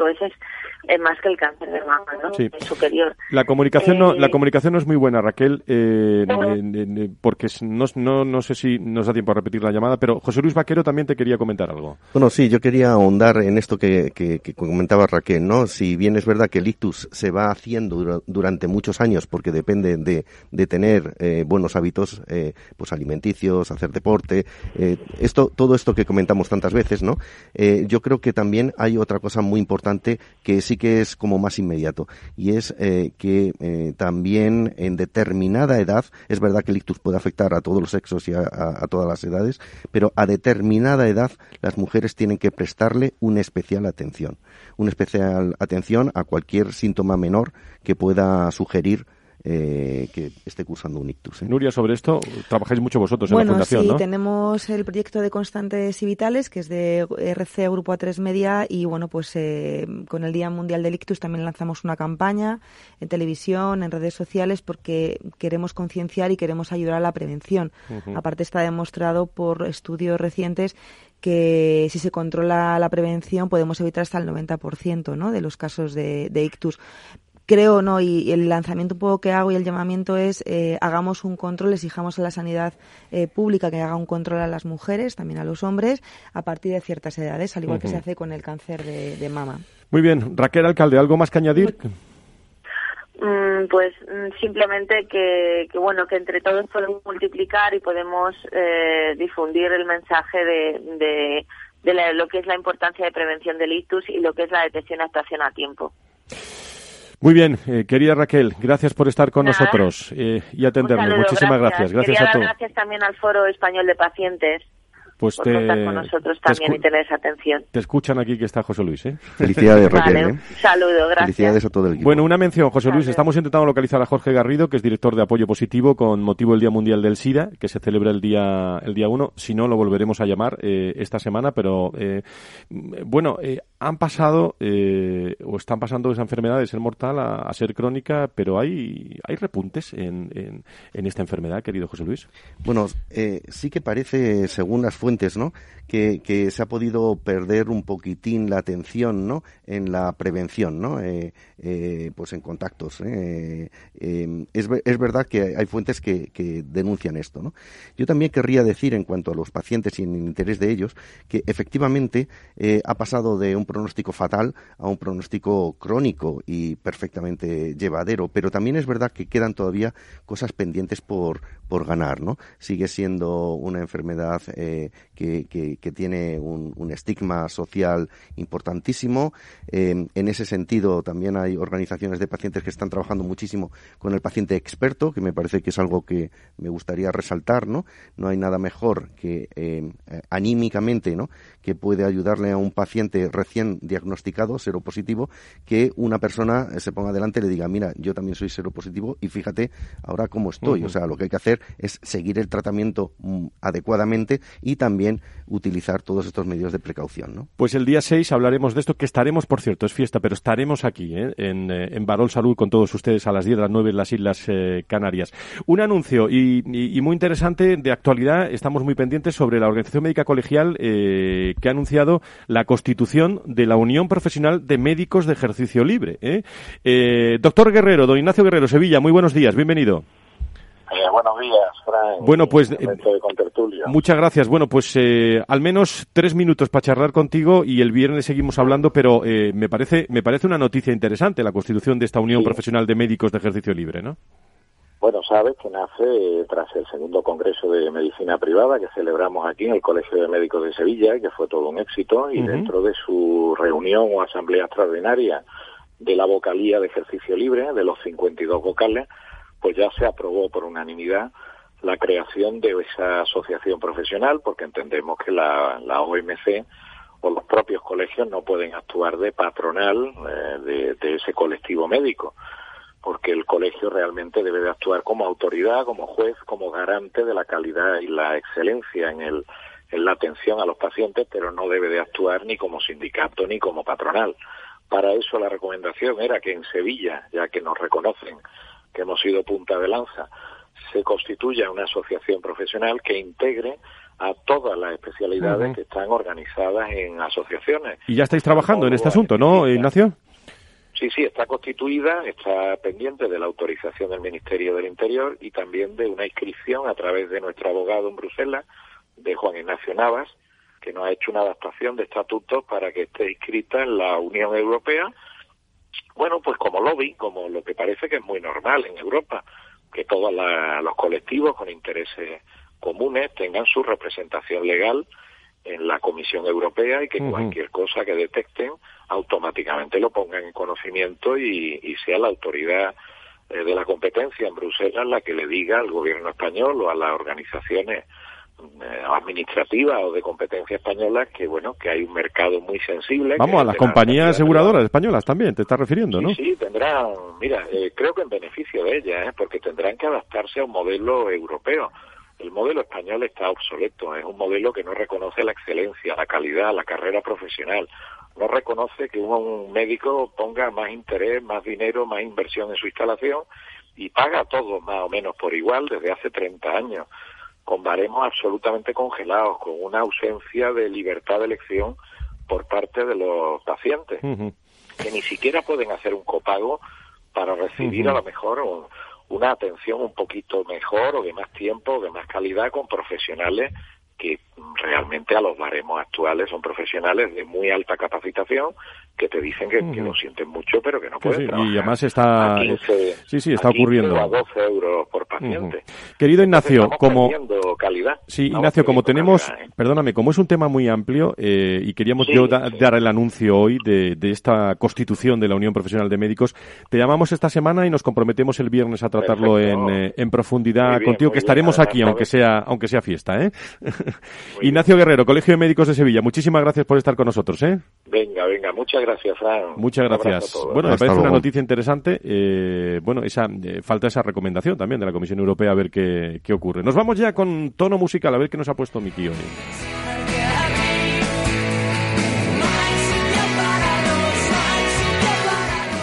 veces más que el cáncer de mama, ¿no? Sí. Superior. La comunicación no es muy buena, Raquel, porque no sé si nos da tiempo a repetir la llamada, pero José Luis Vaquero también te quería comentar algo. Bueno, sí, yo quería ahondar en esto que comentaba Raquel, ¿no? Si bien es verdad que el ictus se va haciendo durante muchos años porque depende de tener buenos hábitos pues alimenticios, hacer deporte, todo esto que comentamos tantas veces, ¿no? Yo creo que también hay otra cosa muy importante que sí que es como más inmediato y es que también en determinada edad, es verdad que el ictus puede afectar a todos los sexos y a todas las edades, pero a determinada edad las mujeres tienen que prestarle una especial atención a cualquier síntoma menor que pueda sugerir que esté cursando un ictus. Nuria, sobre esto trabajáis mucho vosotros en la Fundación, ¿no? Bueno, sí, tenemos el proyecto de Constantes y Vitales, que es de RC Grupo Atresmedia, y con el Día Mundial del Ictus también lanzamos una campaña en televisión, en redes sociales, porque queremos concienciar y queremos ayudar a la prevención. Aparte está demostrado por estudios recientes que si se controla la prevención podemos evitar hasta el 90%, ¿no?, de los casos de ictus. Creo, ¿no? Y el lanzamiento un poco que hago y el llamamiento es hagamos un control, exijamos a la sanidad pública que haga un control a las mujeres, también a los hombres, a partir de ciertas edades, al igual que se hace con el cáncer de mama. Muy bien. Raquel Alcalde, ¿algo más que añadir? Pues simplemente que entre todos podemos multiplicar y podemos difundir el mensaje de lo que es la importancia de prevención del ictus y lo que es la detección y actuación a tiempo. Muy bien, querida Raquel, gracias por estar con nosotros y atendernos. Saludo, muchísimas gracias. Gracias a todos. Gracias también al Foro Español de Pacientes. Pues por contar con nosotros también y tener esa atención. Te escuchan aquí, que está José Luis, ¿eh? Felicidades, Raquel. Vale, un saludo, gracias. Felicidades a todo el equipo. Bueno, una mención, José Luis. Gracias. Estamos intentando localizar a Jorge Garrido, que es director de Apoyo Positivo, con motivo del Día Mundial del SIDA, que se celebra el día 1. Si no, lo volveremos a llamar esta semana, pero están pasando esa enfermedad de ser mortal a ser crónica, pero hay repuntes en esta enfermedad, querido José Luis. Bueno, sí que parece, según las fuentes fuentes, ¿no? Que se ha podido perder un poquitín la atención, ¿no?, en la prevención, ¿no?, pues en contactos. Es verdad que hay fuentes que denuncian esto, ¿no? Yo también querría decir, en cuanto a los pacientes y en el interés de ellos, que efectivamente ha pasado de un pronóstico fatal a un pronóstico crónico y perfectamente llevadero, pero también es verdad que quedan todavía cosas pendientes por ganar, ¿no? Sigue siendo una enfermedad que tiene un estigma social importantísimo. En ese sentido, también hay organizaciones de pacientes que están trabajando muchísimo con el paciente experto, que me parece que es algo que me gustaría resaltar, ¿no? No hay nada mejor que anímicamente, ¿no?, que puede ayudarle a un paciente recién diagnosticado seropositivo, que una persona se ponga delante y le diga: mira, yo también soy seropositivo y fíjate ahora cómo estoy. Uh-huh. O sea, lo que hay que hacer es seguir el tratamiento adecuadamente y también utilizar todos estos medios de precaución, ¿no? Pues el día 6 hablaremos de esto, que estaremos, por cierto, es fiesta, pero estaremos aquí, ¿eh?, en Valor Salud con todos ustedes a las 10 de las 9 en las Islas Canarias. Un anuncio y muy interesante de actualidad, estamos muy pendientes, sobre la Organización Médica Colegial, que ha anunciado la constitución de la Unión Profesional de Médicos de Ejercicio Libre, ¿eh? Doctor Guerrero, don Ignacio Guerrero, Sevilla, muy buenos días, bienvenido. Buenos días, Fran. Bueno, pues muchas gracias. Bueno, pues al menos 3 minutos para charlar contigo y el viernes seguimos hablando, pero me parece una noticia interesante la constitución de esta Unión, sí, Profesional de Médicos de Ejercicio Libre, ¿no? Bueno, sabes que nace tras el segundo Congreso de Medicina Privada que celebramos aquí en el Colegio de Médicos de Sevilla, que fue todo un éxito, y dentro de su reunión o asamblea extraordinaria de la vocalía de ejercicio libre, de los 52 vocales, pues ya se aprobó por unanimidad la creación de esa asociación profesional, porque entendemos que la OMC o los propios colegios no pueden actuar de patronal de ese colectivo médico, porque el colegio realmente debe de actuar como autoridad, como juez, como garante de la calidad y la excelencia en la atención a los pacientes, pero no debe de actuar ni como sindicato ni como patronal. Para eso la recomendación era que en Sevilla, ya que nos reconocen que hemos sido punta de lanza, se constituya una asociación profesional que integre a todas las especialidades que están organizadas en asociaciones. Y ya estáis trabajando en este asunto, ¿no, Ignacio? Sí, está constituida, está pendiente de la autorización del Ministerio del Interior y también de una inscripción a través de nuestro abogado en Bruselas, de Juan Ignacio Navas, que nos ha hecho una adaptación de estatutos para que esté inscrita en la Unión Europea. Bueno, pues como lobby, como lo que parece que es muy normal en Europa, que todos los colectivos con intereses comunes tengan su representación legal en la Comisión Europea y que cualquier cosa que detecten automáticamente lo pongan en conocimiento y sea la autoridad de la competencia en Bruselas la que le diga al gobierno español o a las organizaciones administrativas o de competencia española que, bueno, que hay un mercado muy sensible. Vamos, a las compañías aseguradoras españolas también, te estás refiriendo, ¿no? Sí, tendrán, mira, creo que en beneficio de ellas, porque tendrán que adaptarse a un modelo europeo. El modelo español está obsoleto, es un modelo que no reconoce la excelencia, la calidad, la carrera profesional, no reconoce que un médico ponga más interés, más dinero, más inversión en su instalación y paga todo más o menos por igual desde hace 30 años, con baremos absolutamente congelados, con una ausencia de libertad de elección por parte de los pacientes, que ni siquiera pueden hacer un copago para recibir a lo mejor una atención un poquito mejor o de más tiempo o de más calidad con profesionales que realmente a los baremos actuales son profesionales de muy alta capacitación que te dicen que lo sienten mucho pero que no pueden trabajar. Y además está a 15, está ocurriendo a 12 euros por paciente. Querido Ignacio, entonces, como calidad. Sí, Ignacio, como tenemos, calidad, ¿eh? Perdóname, como es un tema muy amplio y queríamos dar el anuncio hoy de esta constitución de la Unión Profesional de Médicos, te llamamos esta semana y nos comprometemos el viernes a tratarlo en profundidad contigo, que estaremos aquí aunque sea fiesta, ¿eh? Ignacio Guerrero, Colegio de Médicos de Sevilla, muchísimas gracias por estar con nosotros, ¿eh? Venga, muchas gracias, Fran. Muchas gracias. Bueno, me parece una noticia interesante. Bueno, falta esa recomendación también de la Comisión Europea, a ver qué ocurre. Nos vamos ya con tono musical, a ver qué nos ha puesto mi tío.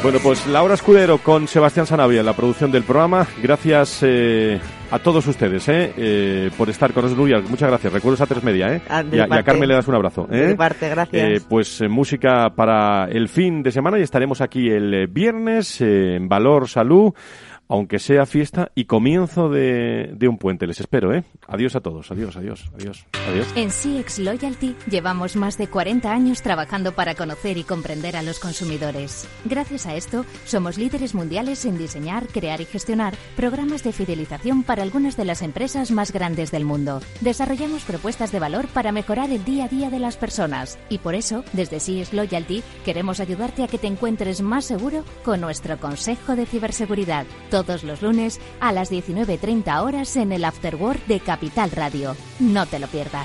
Bueno, pues Laura Escudero con Sebastián Sanabria en la producción del programa. Gracias a todos ustedes por estar con nosotros. Muchas gracias. Recuerdos a Atresmedia. Y a Carmen le das un abrazo. De mi parte, gracias. Pues música para el fin de semana y estaremos aquí el viernes en Valor Salud, aunque sea fiesta y comienzo de un puente. Les espero, ¿eh? Adiós a todos. Adiós. En CX Loyalty llevamos más de 40 años trabajando para conocer y comprender a los consumidores. Gracias a esto, somos líderes mundiales en diseñar, crear y gestionar programas de fidelización para algunas de las empresas más grandes del mundo. Desarrollamos propuestas de valor para mejorar el día a día de las personas. Y por eso, desde CX Loyalty, queremos ayudarte a que te encuentres más seguro con nuestro Consejo de Ciberseguridad. Todos los lunes a las 19:30 horas en el After Work de Capital Radio. No te lo pierdas.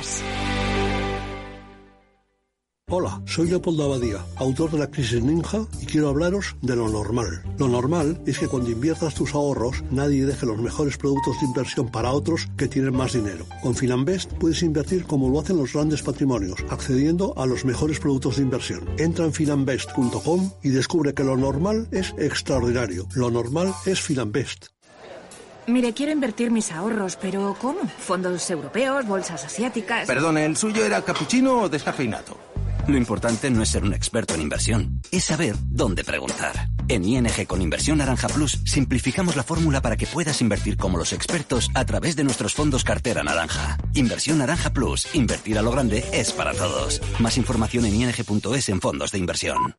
Hola, soy Leopoldo Abadía, autor de La Crisis Ninja, y quiero hablaros de lo normal. Lo normal es que cuando inviertas tus ahorros, nadie deje los mejores productos de inversión para otros que tienen más dinero. Con Finanbest puedes invertir como lo hacen los grandes patrimonios, accediendo a los mejores productos de inversión. Entra en finanbest.com y descubre que lo normal es extraordinario. Lo normal es Finanbest. Mire, quiero invertir mis ahorros, pero ¿cómo? Fondos europeos, bolsas asiáticas... Perdone, ¿el suyo era capuchino o descafeinado? Lo importante no es ser un experto en inversión, es saber dónde preguntar. En ING con Inversión Naranja Plus simplificamos la fórmula para que puedas invertir como los expertos a través de nuestros fondos cartera naranja. Inversión Naranja Plus. Invertir a lo grande es para todos. Más información en ing.es en fondos de inversión.